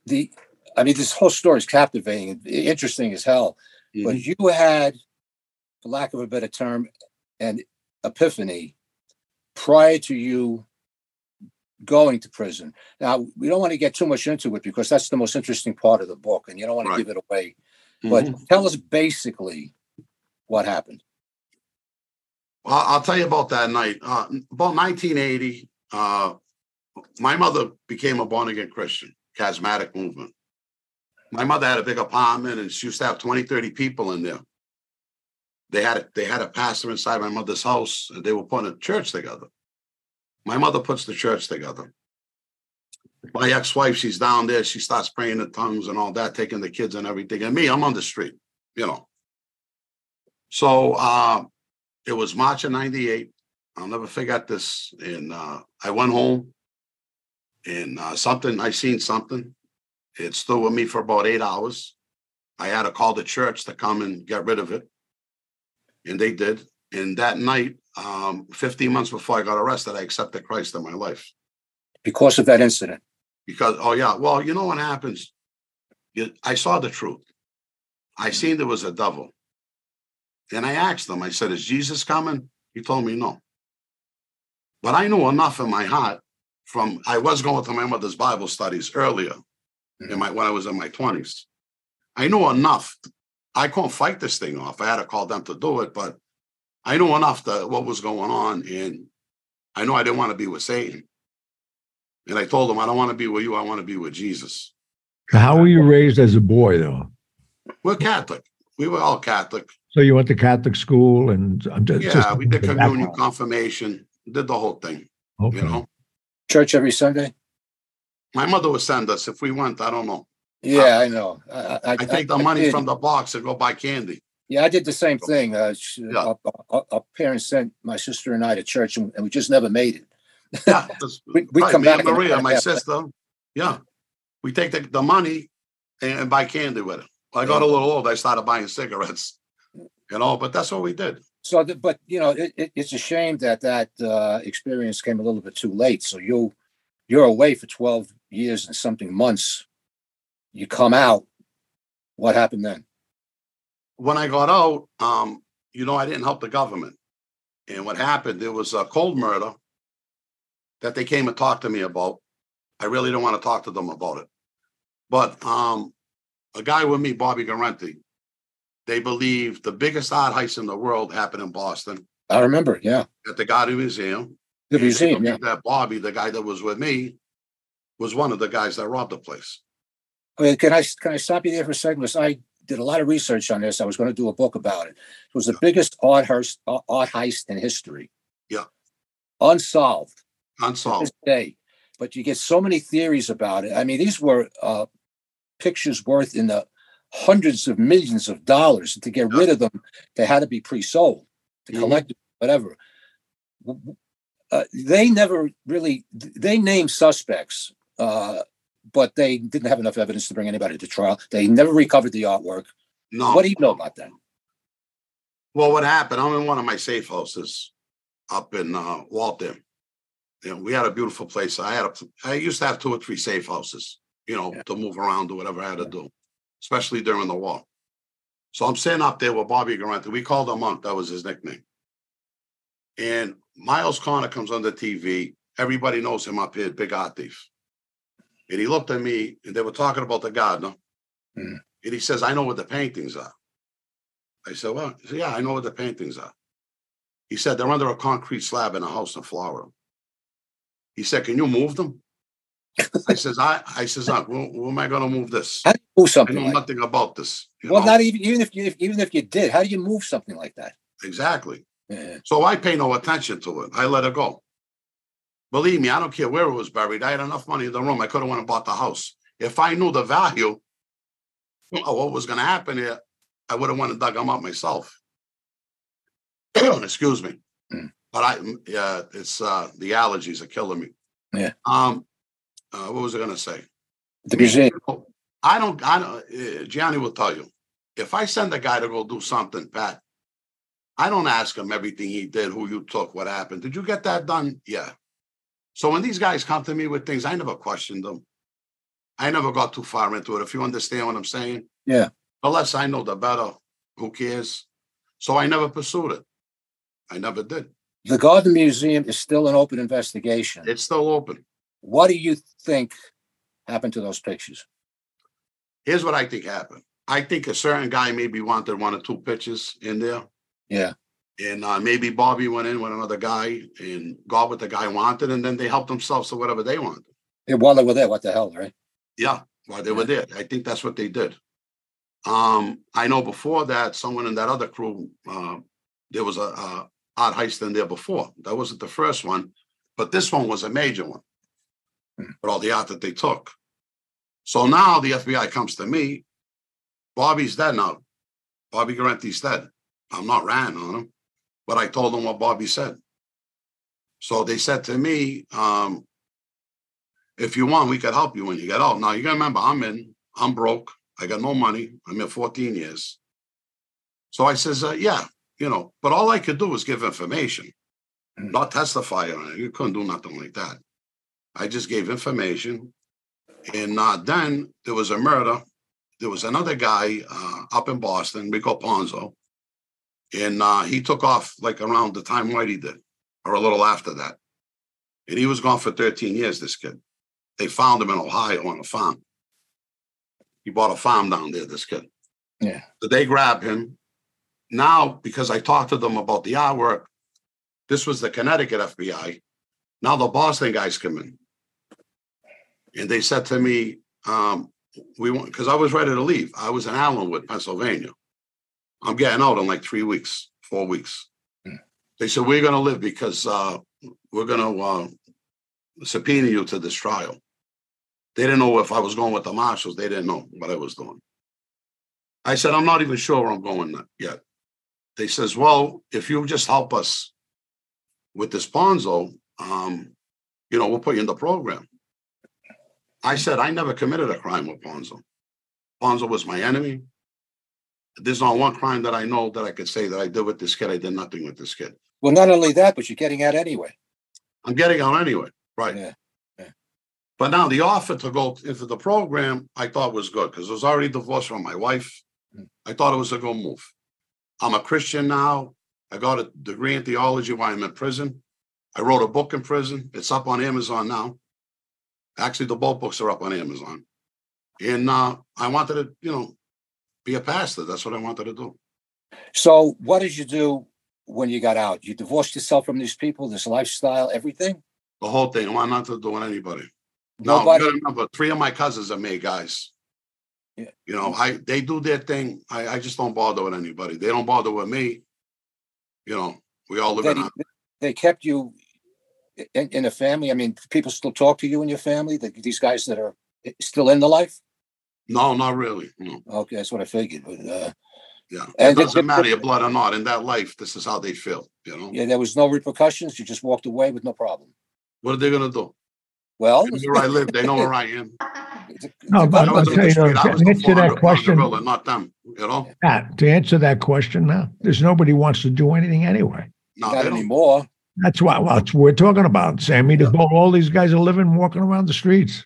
the I mean, this whole story is captivating and interesting as hell. Mm-hmm. But you had, for lack of a better term, an epiphany prior to you going to prison. Now, we don't want to get too much into it because that's the most interesting part of the book, and you don't want right. to give it away. But mm-hmm. tell us basically what happened. Well, I'll tell you about that night. Uh, about nineteen eighty, uh, my mother became a born-again Christian, charismatic movement. My mother had a big apartment, and she used to have twenty, thirty people in there. They had a, they had a pastor inside my mother's house, and they were putting a church together. My mother puts the church together. My ex-wife, she's down there. She starts praying in tongues and all that, taking the kids and everything. And me, I'm on the street, you know. So uh, it was March of ninety-eight. I'll never forget this. And uh, I went home, and uh, something, I seen something. It stood with me for about eight hours. I had to call the church to come and get rid of it. And they did. And that night, um, fifteen months before I got arrested, I accepted Christ in my life. Because of that incident? Because, oh, yeah. Well, you know what happens? You, I saw the truth. I seen there was a devil. And I asked them, I said, is Jesus coming? He told me no. But I knew enough in my heart from, I was going to my mother's Bible studies earlier mm-hmm. in my, when I was in my twenties. I knew enough. I couldn't fight this thing off. I had to call them to do it, but I knew enough that what was going on, and I know I didn't want to be with Satan. And I told him, I don't want to be with you. I want to be with Jesus. How were you raised as a boy, though? We're Catholic. We were all Catholic. So you went to Catholic school, and I'm just, yeah, just we did communion, confirmation, did the whole thing. Okay. You know, church every Sunday. My mother would send us if we went. I don't know. Yeah, I, I know. I, I, I take I, the money from the box and go buy candy. Yeah, I did the same thing. Uh, she, yeah. our, our, our parents sent my sister and I to church, and, and we just never made it. Yeah, we, we right, come back. Maria, my sister. Yeah, we take the, the money and, and buy candy with it. I got yeah. a little old. I started buying cigarettes, you know. But that's what we did. So, the, but you know, it, it, it's a shame that that uh, experience came a little bit too late. So you you're away for twelve years and something months. You come out. What happened then? When I got out, um, you know, I didn't help the government. And what happened? There was a cold murder that they came and talked to me about. I really didn't want to talk to them about it. But um, a guy with me, Bobby Guarente, they believe the biggest art heist in the world happened in Boston. I remember, yeah. At the Gotti Museum. The and museum, yeah. That Bobby, the guy that was with me, was one of the guys that robbed the place. I mean, can I can I stop you there for a second? Because I did a lot of research on this. I was going to do a book about it. It was the yeah. biggest art heist, art heist in history. Yeah. Unsolved. Unsolved. Day. But you get so many theories about it. I mean, these were uh, pictures worth in the hundreds of millions of dollars. To get yeah. rid of them, they had to be pre-sold to mm-hmm. collect whatever. Uh, they never really, they named suspects, uh, but they didn't have enough evidence to bring anybody to trial. They never recovered the artwork. No. What do you know about that? Well, what happened, I'm in one of my safe houses up in uh, Waltham. You know, we had a beautiful place. I had a, I used to have two or three safe houses, you know, yeah. to move around or whatever I had to do, especially during the war. So I'm sitting up there with Bobby Guarente. We called him Monk. That was his nickname. And Miles Connor comes on the T V. Everybody knows him up here, big art thief. And he looked at me, and they were talking about the gardener. Mm. And he says, I know what the paintings are. I said, well, said, yeah, I know what the paintings are. He said, they're under a concrete slab in a house in Florida. He said, can you move them? I says, I, I says, where, where am I going to move this? How do you move something? I know like nothing that? about this. Well, know? not even, even if you, if, even if you did, how do you move something like that? Exactly. Yeah. So I pay no attention to it. I let it go. Believe me, I don't care where it was buried. I had enough money in the room. I could have went and bought the house. If I knew the value of what was going to happen here, I would have went and dug them up myself. Excuse me. Mm. But I, yeah, it's uh, the allergies are killing me. Yeah. Um, uh, what was I gonna say? The museum. I don't. I don't. Uh, Gianni will tell you. If I send a guy to go do something, Pat, I don't ask him everything he did, who you took, what happened. Did you get that done? Yeah. So when these guys come to me with things, I never questioned them. I never got too far into it. If you understand what I'm saying. Yeah. The less I know, the better. Who cares? So I never pursued it. I never did. The Garden Museum is still an open investigation. It's still open. What do you think happened to those pictures? Here's what I think happened. I think a certain guy maybe wanted one or two pictures in there. Yeah. And uh, maybe Bobby went in with another guy and got what the guy wanted, and then they helped themselves to whatever they wanted. Yeah, while they were there, what the hell, right? Yeah, while they yeah. were there. I think that's what they did. Um, I know before that, someone in that other crew, uh, there was a, a art heist in there before. That wasn't the first one, but this one was a major one. Hmm. With all the art that they took. So now the F B I comes to me. Bobby's dead now. Bobby Guarente's dead. I'm not ran on him, but I told them what Bobby said. So they said to me, um, if you want, we could help you when you get out. Now, you got to remember, I'm in. I'm broke. I got no money. I'm in fourteen years. So I says, uh, yeah, you know, but all I could do was give information, mm-hmm. not testify on it. You couldn't do nothing like that. I just gave information. And uh, then there was a murder. There was another guy uh, up in Boston, Rico Ponzo, and uh, he took off like around the time Whitey did, or a little after that. And he was gone for thirteen years, this kid. They found him in Ohio on a farm. He bought a farm down there, this kid. Yeah. So they grabbed him. Now, because I talked to them about the artwork, this was the Connecticut F B I. Now the Boston guys come in. And they said to me, um, we want, because I was ready to leave. I was in Allenwood, Pennsylvania. I'm getting out in like three weeks, four weeks. Yeah. They said, we're going to live because uh, we're going to uh, subpoena you to this trial. They didn't know if I was going with the marshals. They didn't know what I was doing. I said, I'm not even sure where I'm going yet. They says, well, if you just help us with this Ponzo, um, you know, we'll put you in the program. I said, I never committed a crime with Ponzo. Ponzo was my enemy. There's not one crime that I know that I could say that I did with this kid. I did nothing with this kid. Well, not only that, but you're getting out anyway. I'm getting out anyway. Right. Yeah. Yeah. But now the offer to go into the program, I thought was good because I was already divorced from my wife. Mm. I thought it was a good move. I'm a Christian now. I got a degree in theology while I'm in prison. I wrote a book in prison. It's up on Amazon now. Actually, the both books are up on Amazon. And uh, I wanted to, you know, be a pastor. That's what I wanted to do. So what did you do when you got out? You divorced yourself from these people, this lifestyle, everything? The whole thing. I wanted not to do with anybody. Nobody? No, you remember, three of my cousins are made guys. Yeah. You know, I they do their thing. I, I just don't bother with anybody. They don't bother with me. You know, we all live they, in a... They kept you... In, in a family? I mean, people still talk to you and your family? The, these guys that are still in the life? No, not really. No. Okay, that's what I figured. But, uh, yeah, it and doesn't it, matter your blood or not. In that life, this is how they feel, you know? Yeah, there was no repercussions. You just walked away with no problem. What are they going to do? Well... They know where I live. They know where I am. No, but, but to, you know, to answer that question... Gorilla, not them, you know? Pat, to answer that question now, there's nobody wants to do anything anyway. No, not anymore. That's why well, we're talking about, Sammy. Yeah. All these guys are living, walking around the streets.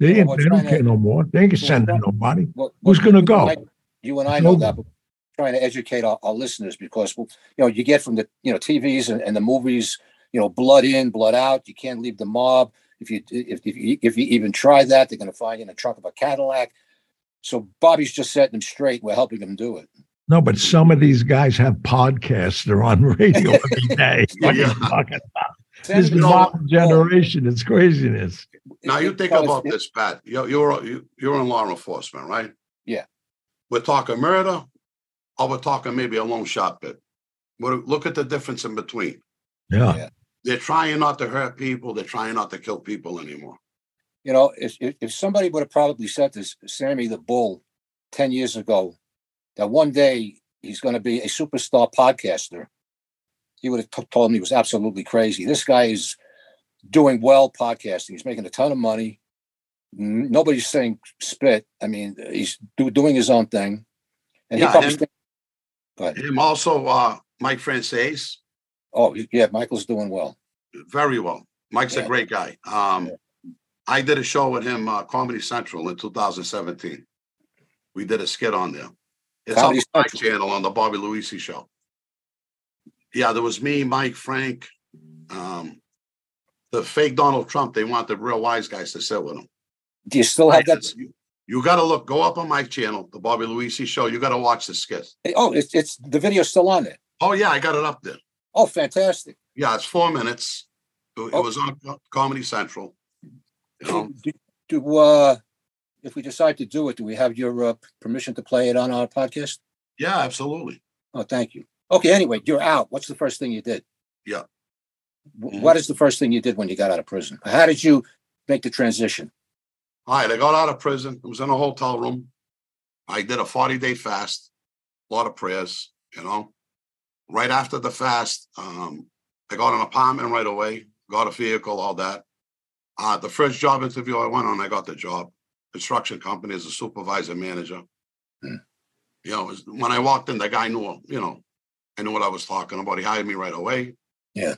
They, yeah, they don't care to, no more. They ain't sending nobody. Well, Who's well, going to go? And I, you and I know that, but we're trying to educate our, our listeners because, you know, you get from the, you know, T Vs and, and the movies, you know, blood in, blood out. You can't leave the mob. If you if if you, if you even try that, they're going to find you in the trunk of a Cadillac. So Bobby's just setting them straight. We're helping them do it. No, but some of these guys have podcasts. They're on radio every day. What yeah. are you talking about? This is the modern generation. It's craziness. Now, you think about this, Pat. You're, you're, you're in law enforcement, right? Yeah. We're talking murder, or we're talking maybe a loan shot bit. Look at the difference in between. Yeah. yeah. They're trying not to hurt people. They're trying not to kill people anymore. You know, if, if somebody would have probably said this, Sammy the Bull, ten years ago, that one day he's going to be a superstar podcaster, he would have t- told me he was absolutely crazy. This guy is doing well podcasting. He's making a ton of money. N- nobody's saying spit. I mean, he's do- doing his own thing. And yeah, he probably him, thinking, him also, uh, Mike Frances. Oh, yeah. Michael's doing well. Very well. Mike's yeah. a great guy. Um, yeah. I did a show with him, uh, Comedy Central in two thousand seventeen. We did a skit on there. It's on my channel on the Bobby Luisi show. Yeah, there was me, Mike, Frank, um, the fake Donald Trump, they want the real wise guys to sit with them. Do you still have that? You, you got to look, go up on my channel, the Bobby Luisi Show. You got to watch the skit. Oh, it's, it's the video's still on there. Oh, yeah, I got it up there. Oh, fantastic. Yeah, it's four minutes. It, oh. it was on Comedy Central. You know? do, do, do, uh, if we decide to do it, do we have your uh, permission to play it on our podcast? Yeah, absolutely. Oh, thank you. Okay, anyway, you're out. What's the first thing you did? Yeah. W- what is the first thing you did when you got out of prison? How did you make the transition? All right, I got out of prison. I was in a hotel room. I did a forty-day fast, a lot of prayers, you know. Right after the fast, um, I got an apartment right away, got a vehicle, all that. Uh, the first job interview I went on, I got the job. Construction company as a supervisor manager. Hmm. You know, when I walked in, the guy knew, you know, I knew what I was talking about. He hired me right away. Yeah.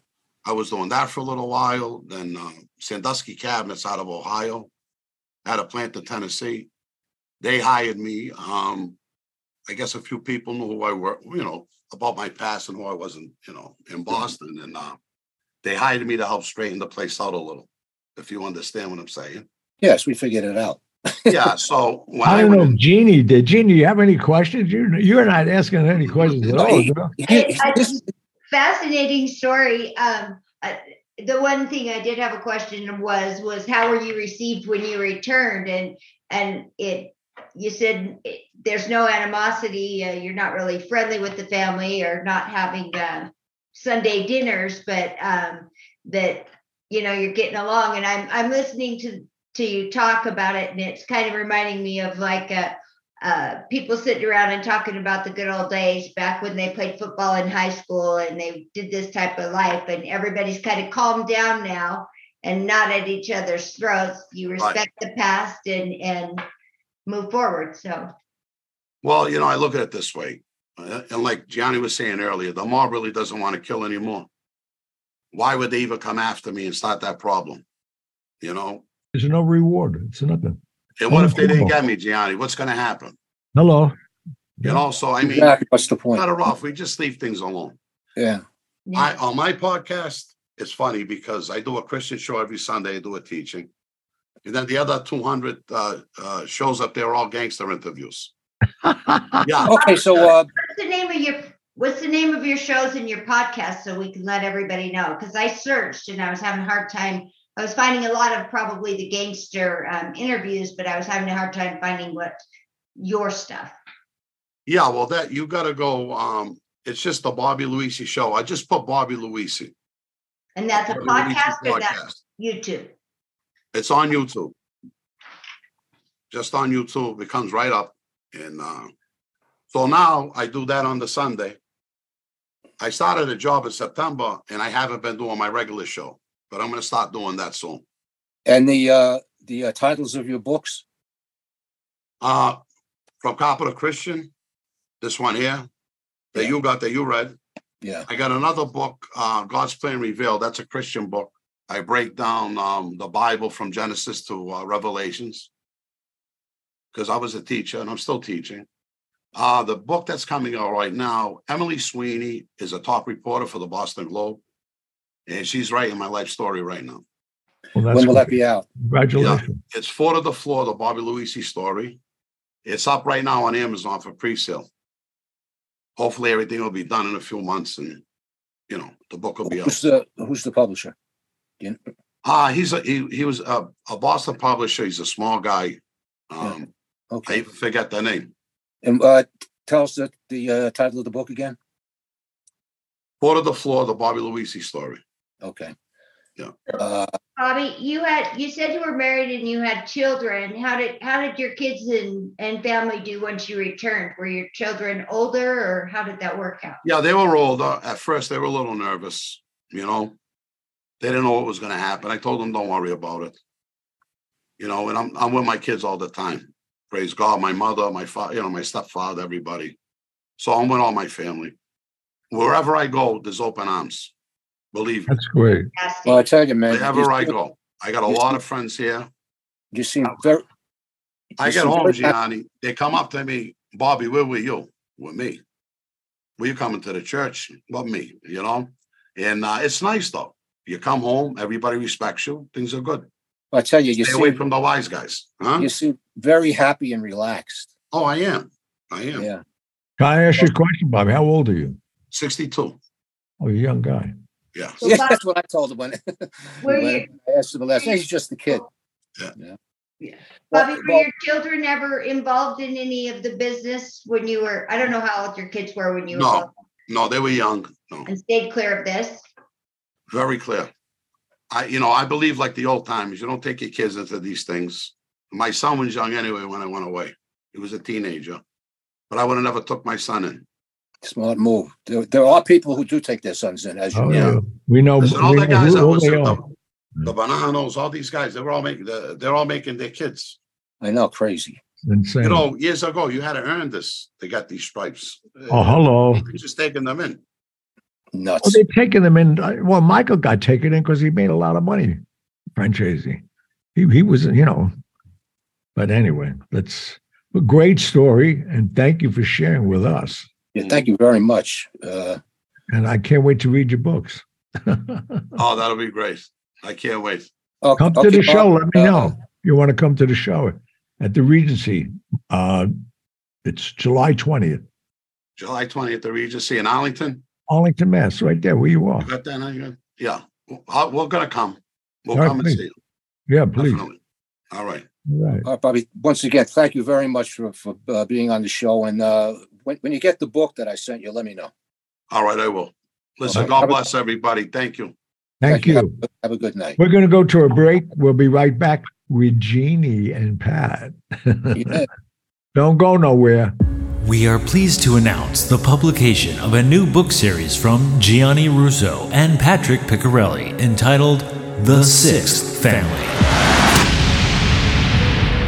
I was doing that for a little while. Then uh, Sandusky Cabinets out of Ohio. I had a plant in Tennessee. They hired me. Um, I guess a few people knew who I were, you know, about my past and who I wasn't, you know, in Boston. And uh, they hired me to help straighten the place out a little, if you understand what I'm saying. Yes, we figured it out. Yeah, so when I don't I know if Jeannie did. Jeannie, do you have any questions? You're, you're not asking any questions at all. Hey, hey, this fascinating story. Um, uh, the one thing I did have a question was, was how were you received when you returned? And and it you said it, there's no animosity. Uh, you're not really friendly with the family or not having uh, Sunday dinners, but um, that, you know, you're getting along. And I'm I'm listening to to you talk about it, and it's kind of reminding me of like uh, uh, people sitting around and talking about the good old days back when they played football in high school and they did this type of life, and everybody's kind of calmed down now and not at each other's throats. You respect right. the past and and move forward. So, well, you know, I look at it this way, uh, and like Gianni was saying earlier, the mob really doesn't want to kill anymore. Why would they even come after me and start that problem? You know. There's no reward. It's nothing. And what if they didn't get me, Gianni? What's going to happen? Hello. You know, so I mean, exactly. What's the point? Better off, we just leave things alone. Yeah. yeah. I on my podcast, it's funny because I do a Christian show every Sunday. I do a teaching, and then the other two hundred uh, uh, shows up there are all gangster interviews. Yeah. Okay. So, uh, what's the name of your What's the name of your shows and your podcast so we can let everybody know? Because I searched and I was having a hard time. I was finding a lot of probably the gangster um, interviews, but I was having a hard time finding what your stuff. Yeah, well, that you got to go. Um, it's just the Bobby Luisi Show. I just put Bobby Luisi. And that's a Bobby podcast Luisi or podcast. That's YouTube? It's on YouTube. Just on YouTube. It comes right up. And uh, so now I do that on the Sunday. I started a job in September, and I haven't been doing my regular show. But I'm going to start doing that soon. And the uh, the uh, titles of your books? Uh, From Copper to Christian, this one here, that yeah. you got, that you read. Yeah. I got another book, uh, God's Plan Revealed. That's a Christian book. I break down um, the Bible from Genesis to uh, Revelations. Because I was a teacher, and I'm still teaching. Uh, the book that's coming out right now, Emily Sweeney is a top reporter for the Boston Globe. And she's writing my life story right now. Well, when will great. that be out? Congratulations. Yeah, it's Four to the Floor, the Bobby Luisi Story. It's up right now on Amazon for pre-sale. Hopefully everything will be done in a few months and, you know, the book will be who's out. The, who's the publisher? You know? uh, he's a, he, he was a, a Boston publisher. He's a small guy. Um, yeah. Okay. I even forget the name. And uh, tell us the, the uh, title of the book again. Four to the Floor, the Bobby Luisi Story. Okay. Yeah. Uh, Bobby, you had you said you were married and you had children. How did how did your kids and, and family do once you returned? Were your children older, or how did that work out? Yeah, they were older. At first, they were a little nervous. You know, they didn't know what was going to happen. I told them, don't worry about it. You know, and I'm I'm with my kids all the time. Praise God, my mother, my father, you know, my stepfather, everybody. So I'm with all my family. Wherever I go, there's open arms. Believe me. That's great. Well, I tell you, man. Wherever I go, I got a lot of friends here. You seem very. I get home, Gianni. They come up to me, Bobby. Where were you? With me. Were you coming to the church? With me. You know. And uh, it's nice though. You come home, everybody respects you, things are good. I tell you, you stay seem, away from the wise guys. Huh? You seem very happy and relaxed. Oh, I am. I am. Yeah. Can I ask you a question, Bobby? How old are you? sixty-two. Oh, you're a young guy. Yeah. So, yeah, that's what I told him when, when you, I asked him the last. He's just a kid. Yeah. Yeah. Yeah. Bobby, well, were well, your children ever involved in any of the business when you were? I don't know how old your kids were when you were. No, no, they were young. No. And stayed clear of this. Very clear. I, you know, I believe like the old times. You don't take your kids into these things. My son was young anyway when I went away. He was a teenager, but I would have never took my son in. Smart move. There, there are people who do take their sons in, as you oh, know. Yeah. We know Listen, all we the know guys that was in, the, the Bananos, all these guys. They were all making. The, they're all making their kids. I know, crazy. Insane. You know, years ago, you had to earn this. They got these stripes. Oh, hello. You're just taking them in. Nuts. Well, they're taking them in. Well, Michael got taken in because he made a lot of money. Francesi. He he was, you know. But anyway, that's a great story, and thank you for sharing with us. Yeah, thank you very much. Uh, and I can't wait to read your books. Oh, that'll be great. I can't wait. Oh, come okay, to the show. Let me uh, know. You want to come to the show at the Regency. Uh, it's July twentieth. July twentieth at the Regency in Arlington? Arlington, Mass, right there where you are. You got that now? You got, yeah. I'll, we're going to come. We'll All come right, and please. see you. Yeah, please. Definitely. All right. All right. All right, Bobby, once again, thank you very much for, for uh, being on the show. And uh, when, when you get the book that I sent you, let me know. All right, I will. Listen, right. God bless everybody. Thank you. Thank, Thank you. you. Have, have a good night. We're going to go to a break. We'll be right back with Jeannie and Pat. Yeah. Don't go nowhere. We are pleased to announce the publication of a new book series from Gianni Russo and Patrick Picciarelli entitled The Sixth Family.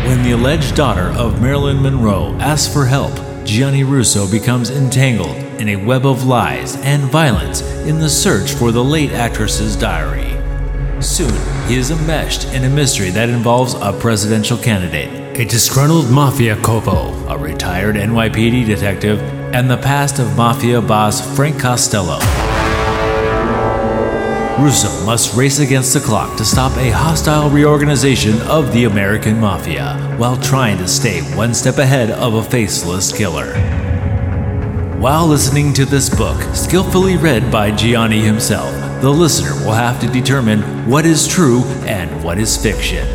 When the alleged daughter of Marilyn Monroe asks for help, Gianni Russo becomes entangled in a web of lies and violence in the search for the late actress's diary. Soon, he is enmeshed in a mystery that involves a presidential candidate, a disgruntled mafia capo, a retired N Y P D detective, and the past of mafia boss Frank Costello. Russo must race against the clock to stop a hostile reorganization of the American Mafia while trying to stay one step ahead of a faceless killer. While listening to this book, skillfully read by Gianni himself, the listener will have to determine what is true and what is fiction.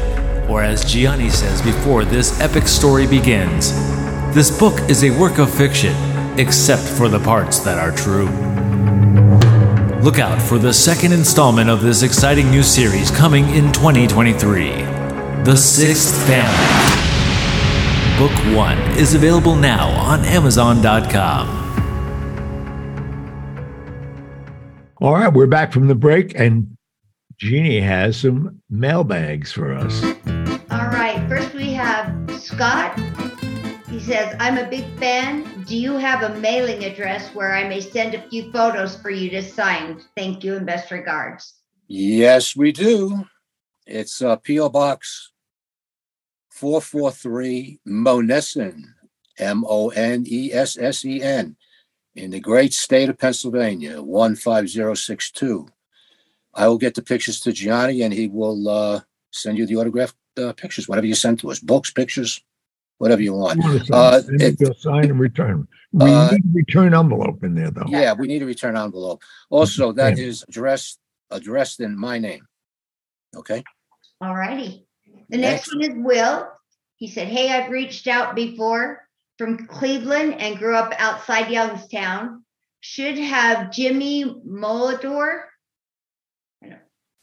Or as Gianni says before this epic story begins, this book is a work of fiction, except for the parts that are true. Look out for the second installment of this exciting new series coming in twenty twenty-three. The Sixth Family. Book one is available now on Amazon dot com. All right, we're back from the break, and Jeannie has some mailbags for us. All right, first we have Scott. He says, I'm a big fan. Do you have a mailing address where I may send a few photos for you to sign? Thank you and best regards. Yes, we do. It's uh, P O Box four four three Monessen, M O N E S S E N, in the great state of Pennsylvania, one five zero six two. I will get the pictures to Gianni, and he will uh, send you the autographed uh, pictures, whatever you send to us, books, pictures. Whatever you want. Uh, it, sign and return. We uh, need a return envelope in there, though. Yeah, we need a return envelope. Also, that is addressed addressed in my name. Okay? All righty. The next, next one is Will. He said, hey, I've reached out before from Cleveland and grew up outside Youngstown. Should have Jimmy Molidor. I know,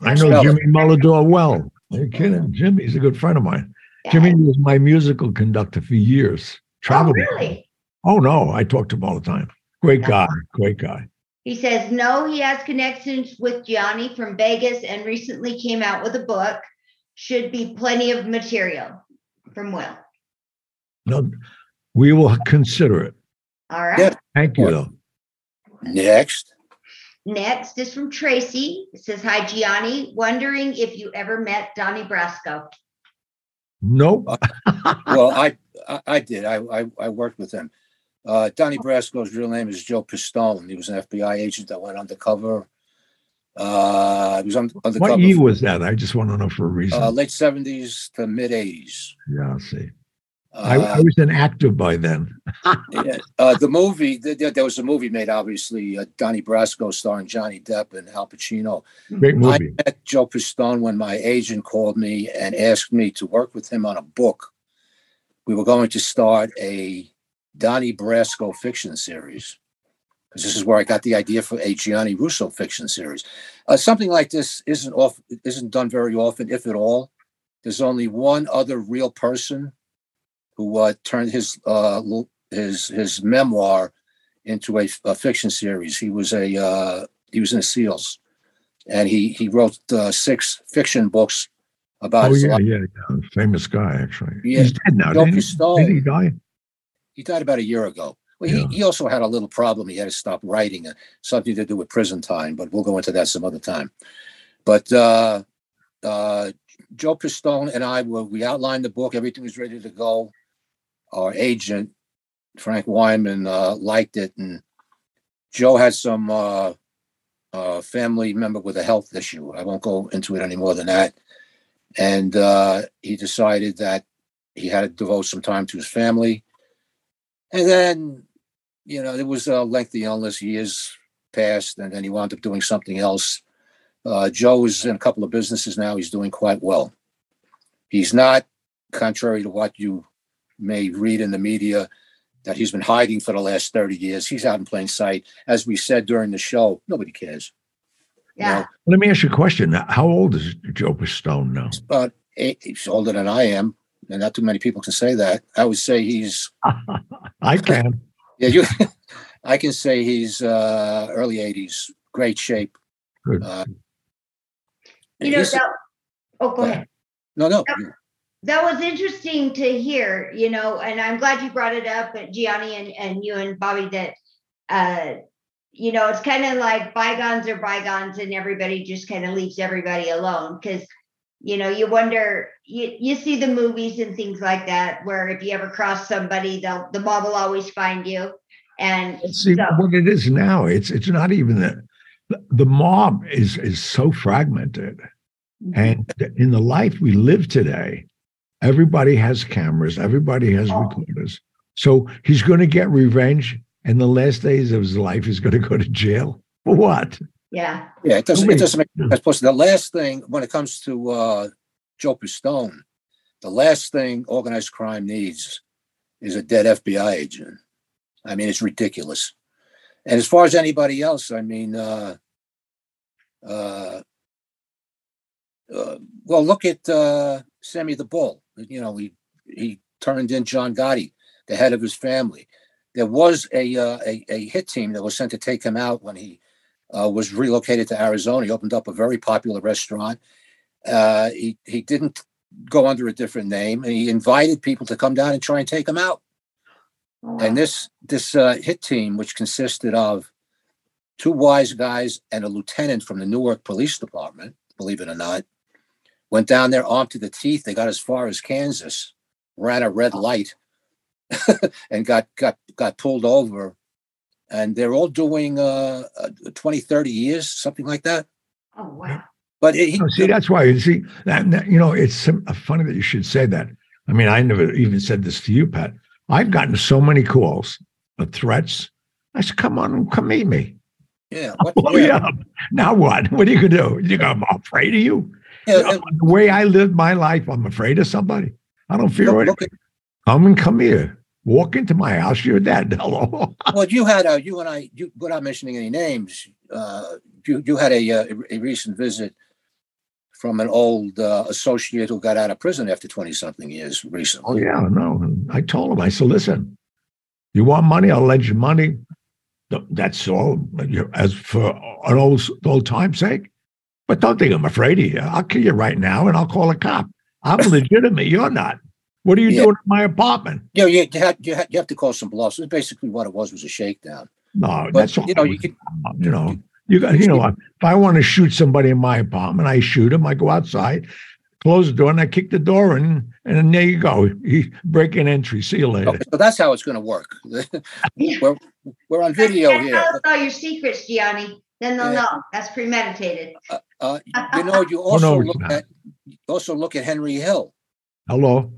I know Jimmy Molidor well. Are you kidding? Jimmy's a good friend of mine. Jimmy was my musical conductor for years. Traveling. Oh, really? Oh, no. I talked to him all the time. Great yeah. guy. Great guy. He says, no, he has connections with Gianni from Vegas and recently came out with a book. Should be plenty of material from Will. No, we will consider it. All right. Yeah. Thank you, Will. Next. Next is from Tracy. It says, hi, Gianni. Wondering if you ever met Donnie Brasco. Nope. uh, well, I, I I did. I I, I worked with him. Uh, Donnie Brasco's real name is Joe Pistone. He was an F B I agent that went undercover Uh, he was on, on the what cover. What year was that? I just want to know for a reason. Uh, late seventies to mid eighties. Yeah, I see. Uh, I, I was an actor by then. Yeah, uh, the movie, there, there was a movie made, obviously, uh, Donnie Brasco starring Johnny Depp and Al Pacino. Great movie. I met Joe Pistone when my agent called me and asked me to work with him on a book. We were going to start a Donnie Brasco fiction series. This is where I got the idea for a Gianni Russo fiction series. Uh, something like this isn't off, isn't done very often, if at all. There's only one other real person who uh, turned his uh, his his memoir into a, a fiction series. He was a uh, he was in the SEALs, and he he wrote uh, six fiction books about. Oh his yeah, life. yeah, yeah, famous guy actually. Yeah. He's dead now. Didn't he, did he die? He died about a year ago. Well, yeah. he, he also had a little problem. He had to stop writing, uh, something to do with prison time, but we'll go into that some other time. But uh, uh, Joe Pistone and I, were, we outlined the book. Everything was ready to go. Our agent, Frank Wyman, uh, liked it. And Joe had some uh, uh, family member with a health issue. I won't go into it any more than that. And uh, he decided that he had to devote some time to his family. And then, you know, there was a lengthy illness. Years passed, and then he wound up doing something else. Uh, Joe is in a couple of businesses now. He's doing quite well. He's not, contrary to what you may read in the media, that he's been hiding for the last thirty years. He's out in plain sight. As we said during the show, nobody cares. Yeah. You know? Let me ask you a question. How old is Joe Pistone now? He's about eight. He's older than I am. And not too many people can say that. I would say he's. I can. Yeah, you. I can say he's uh, early eighties, great shape. Good. Uh, you know that. Oh, go ahead. No, no. That, that was interesting to hear. You know, and I'm glad you brought it up, Gianni, and, and you and Bobby. That, uh, you know, it's kind of like bygones are bygones, and everybody just kind of leaves everybody alone because. You know, you wonder, you, you see the movies and things like that, where if you ever cross somebody, they'll, the mob will always find you. And see so. What it is now, it's it's not even that the mob is, is so fragmented. And in the life we live today, everybody has cameras, everybody has oh. recorders. So he's going to get revenge. And the last days of his life, he's going to go to jail. For what? Yeah. Yeah, it doesn't, it doesn't make sense. Plus, the last thing, when it comes to uh, Joe Pistone, the last thing organized crime needs is a dead F B I agent. I mean, it's ridiculous. And as far as anybody else, I mean, uh, uh, uh, well, look at uh, Sammy the Bull. You know, he, he turned in John Gotti, the head of his family. There was a, uh, a, a hit team that was sent to take him out when he Uh, was relocated to Arizona. He opened up a very popular restaurant. Uh, he he didn't go under a different name, and he invited people to come down and try and take him out. Wow. And this this uh, hit team, which consisted of two wise guys and a lieutenant from the Newark Police Department, believe it or not, went down there armed to the teeth. They got as far as Kansas, ran a red light, and got got got pulled over. And they're all doing uh, twenty, thirty years, something like that. Oh, wow. But it, he, oh, see, that's why, you see, that, that, you know, it's funny that you should say that. I mean, I never even said this to you, Pat. I've gotten so many calls of threats. I said, come on, come meet me. Yeah. What, I'll blow yeah. you up. Now what? What are you going to do? You go, I'm afraid of you. Yeah, you know, and, the way I live my life, I'm afraid of somebody. I don't fear look, anything. Look at, come and come here. Walk into my house, you're dead. Hello. Well, you had a, you and I, you, without mentioning any names, uh, you, you had a, a, a recent visit from an old uh, associate who got out of prison after twenty something years recently. Oh, yeah, no. I told him, I said, listen, you want money? I'll lend you money. That's all. As for an old, old time's sake. But don't think I'm afraid of you. I'll kill you right now and I'll call a cop. I'm legitimate. You're not. What are you yeah. doing in my apartment? You know, you, have, you, have, you have to call some bluffs. Basically, what it was was a shakedown. No, but, that's all. You know, you, could, you know, you got. You know, if I want to shoot somebody in my apartment, I shoot him. I go outside, close the door, and I kick the door in, and then there you go. You break an entry. See you later. Okay, so that's how it's going to work. we're, we're on video here. Tell us all your secrets, Gianni. No, no, and, no. That's premeditated. Uh, uh, you know, you also oh, no, look at also look at Henry Hill. Hello.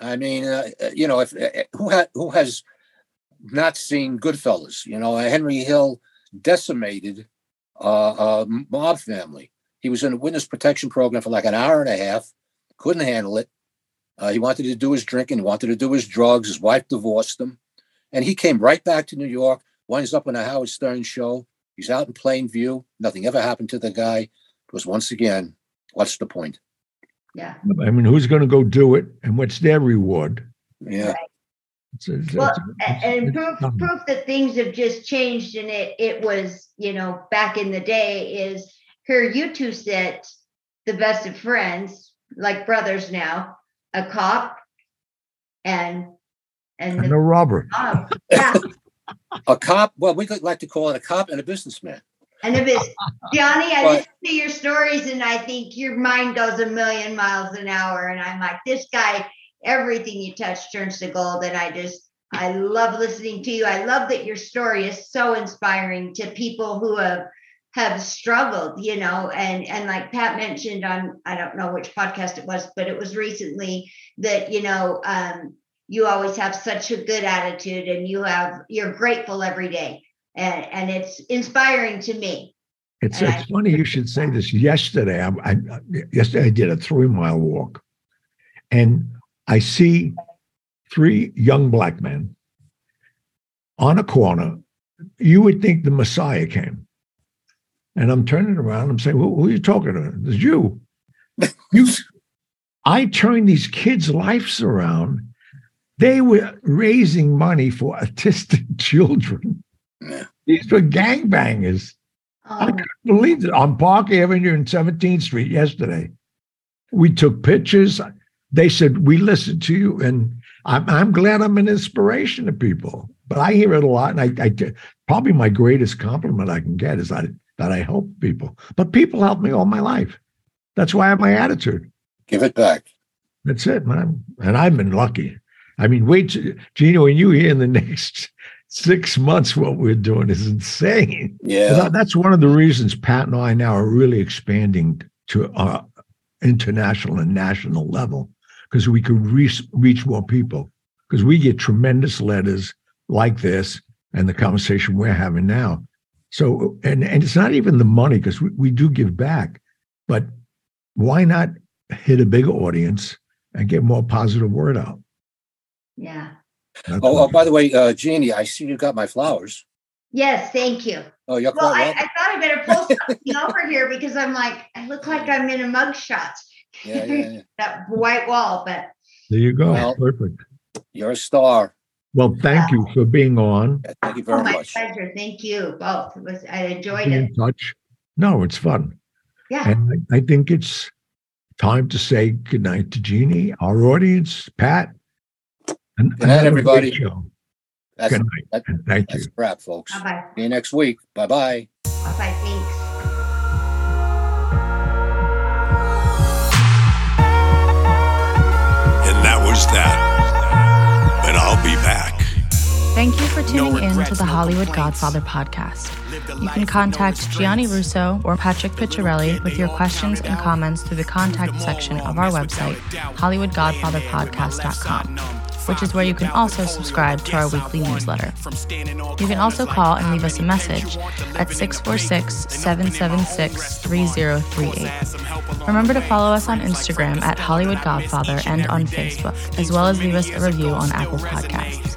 I mean, uh, you know, if uh, who ha- who has not seen Goodfellas? You know, Henry Hill decimated uh, a mob family. He was in a witness protection program for like an hour and a half. Couldn't handle it. Uh, he wanted to do his drinking. He wanted to do his drugs. His wife divorced him. And he came right back to New York, winds up on a Howard Stern show. He's out in plain view. Nothing ever happened to the guy. Because once again, what's the point? Yeah. I mean, who's going to go do it? And what's their reward? Yeah. Right. It's, it's, well, it's, and it's, proof, it's proof that things have just changed. And it, it was, you know, back in the day is here you two sit, the best of friends, like brothers now, a cop and and, and the, a robber. Oh, yeah. A cop. Well, we like to call it a cop and a businessman. And a business. Johnny, I but, just see your stories, and I think your mind goes a million miles an hour. And I'm like, this guy, everything you touch turns to gold. And I just, I love listening to you. I love that your story is so inspiring to people who have have struggled, you know, and, and like Pat mentioned on, I don't know which podcast it was, but it was recently that, you know, um, you always have such a good attitude and you have, you're grateful every day. And, and it's inspiring to me. It's, it's I, funny you should say this. Yesterday, I, I, yesterday I did a three mile walk and I see three young black men on a corner. You would think the Messiah came. And I'm turning around. I'm saying, who, who are you talking to? The Jew. You, I turned these kids' lives around. They were raising money for autistic children. Yeah. These were gangbangers. Oh. I couldn't believe it. On Park Avenue and seventeenth Street yesterday, we took pictures. They said, we listened to you. And I'm, I'm glad I'm an inspiration to people. But I hear it a lot. And I, I probably my greatest compliment I can get is I that I help people. But people helped me all my life. That's why I have my attitude. Give it back. That's it, man. And I've been lucky. I mean, wait, to, Gino, and you here in the next six months, what we're doing is insane. Yeah. That's one of the reasons Pat and I now are really expanding to our international and national level, because we could reach, reach more people, because we get tremendous letters like this and the conversation we're having now. So, and, and it's not even the money, because we, we do give back, but why not hit a bigger audience and get more positive word out? Yeah. That's oh, oh by the way, uh, Jeannie, I see you got my flowers. Yes, thank you. Oh, you're well, I, I thought I better pull something over here because I'm like, I look like I'm in a mugshot. Yeah, yeah, yeah. That white wall, but. There you go. Well, perfect. You're a star. Well, thank wow. you for being on. Yeah, thank you very oh, my much. My pleasure. Thank you both. It was, I enjoyed it. In touch. No, it's fun. Yeah. And I, I think it's time to say goodnight to Jeannie, our audience, Pat. And, good night, everybody. Show. That's, good night. That, and thank that's you. That's a wrap, folks. Bye-bye. See you next week. Bye-bye. Bye-bye. Thanks. And that was that. I'll be back. Thank you for tuning in to the Hollywood Godfather podcast. You can contact Gianni Russo or Patrick Picciarelli with your questions and comments through the contact section of our website, Hollywood Godfather Podcast dot com, which is where you can also subscribe to our weekly newsletter. You can also call and leave us a message at six four six, seven seven six, three zero three eight. Remember to follow us on Instagram at Hollywood Godfather and on Facebook, as well as leave us a review on Apple Podcasts.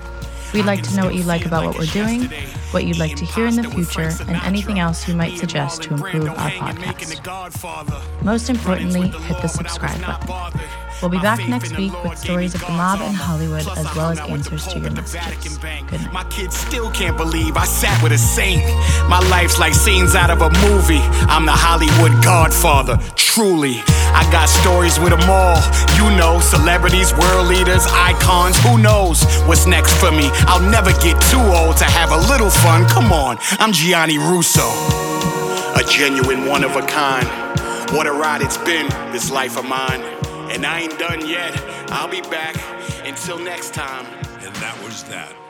We'd like to know what you like about what we're doing, what you'd like to hear in the future, and anything else you might suggest to improve our podcast. Most importantly, hit the subscribe button. We'll be back next week with stories of the mob and Hollywood, as well as answers to your messages. Good night. My kids still can't believe I sat with a saint. My life's like scenes out of a movie. I'm the Hollywood Godfather, truly. I got stories with them all. You know, celebrities, world leaders, icons. Who knows what's next for me? I'll never get too old to have a little fun. Come on, I'm Gianni Russo, a genuine one of a kind. What a ride it's been, this life of mine. And I ain't done yet. I'll be back until next time. And that was that.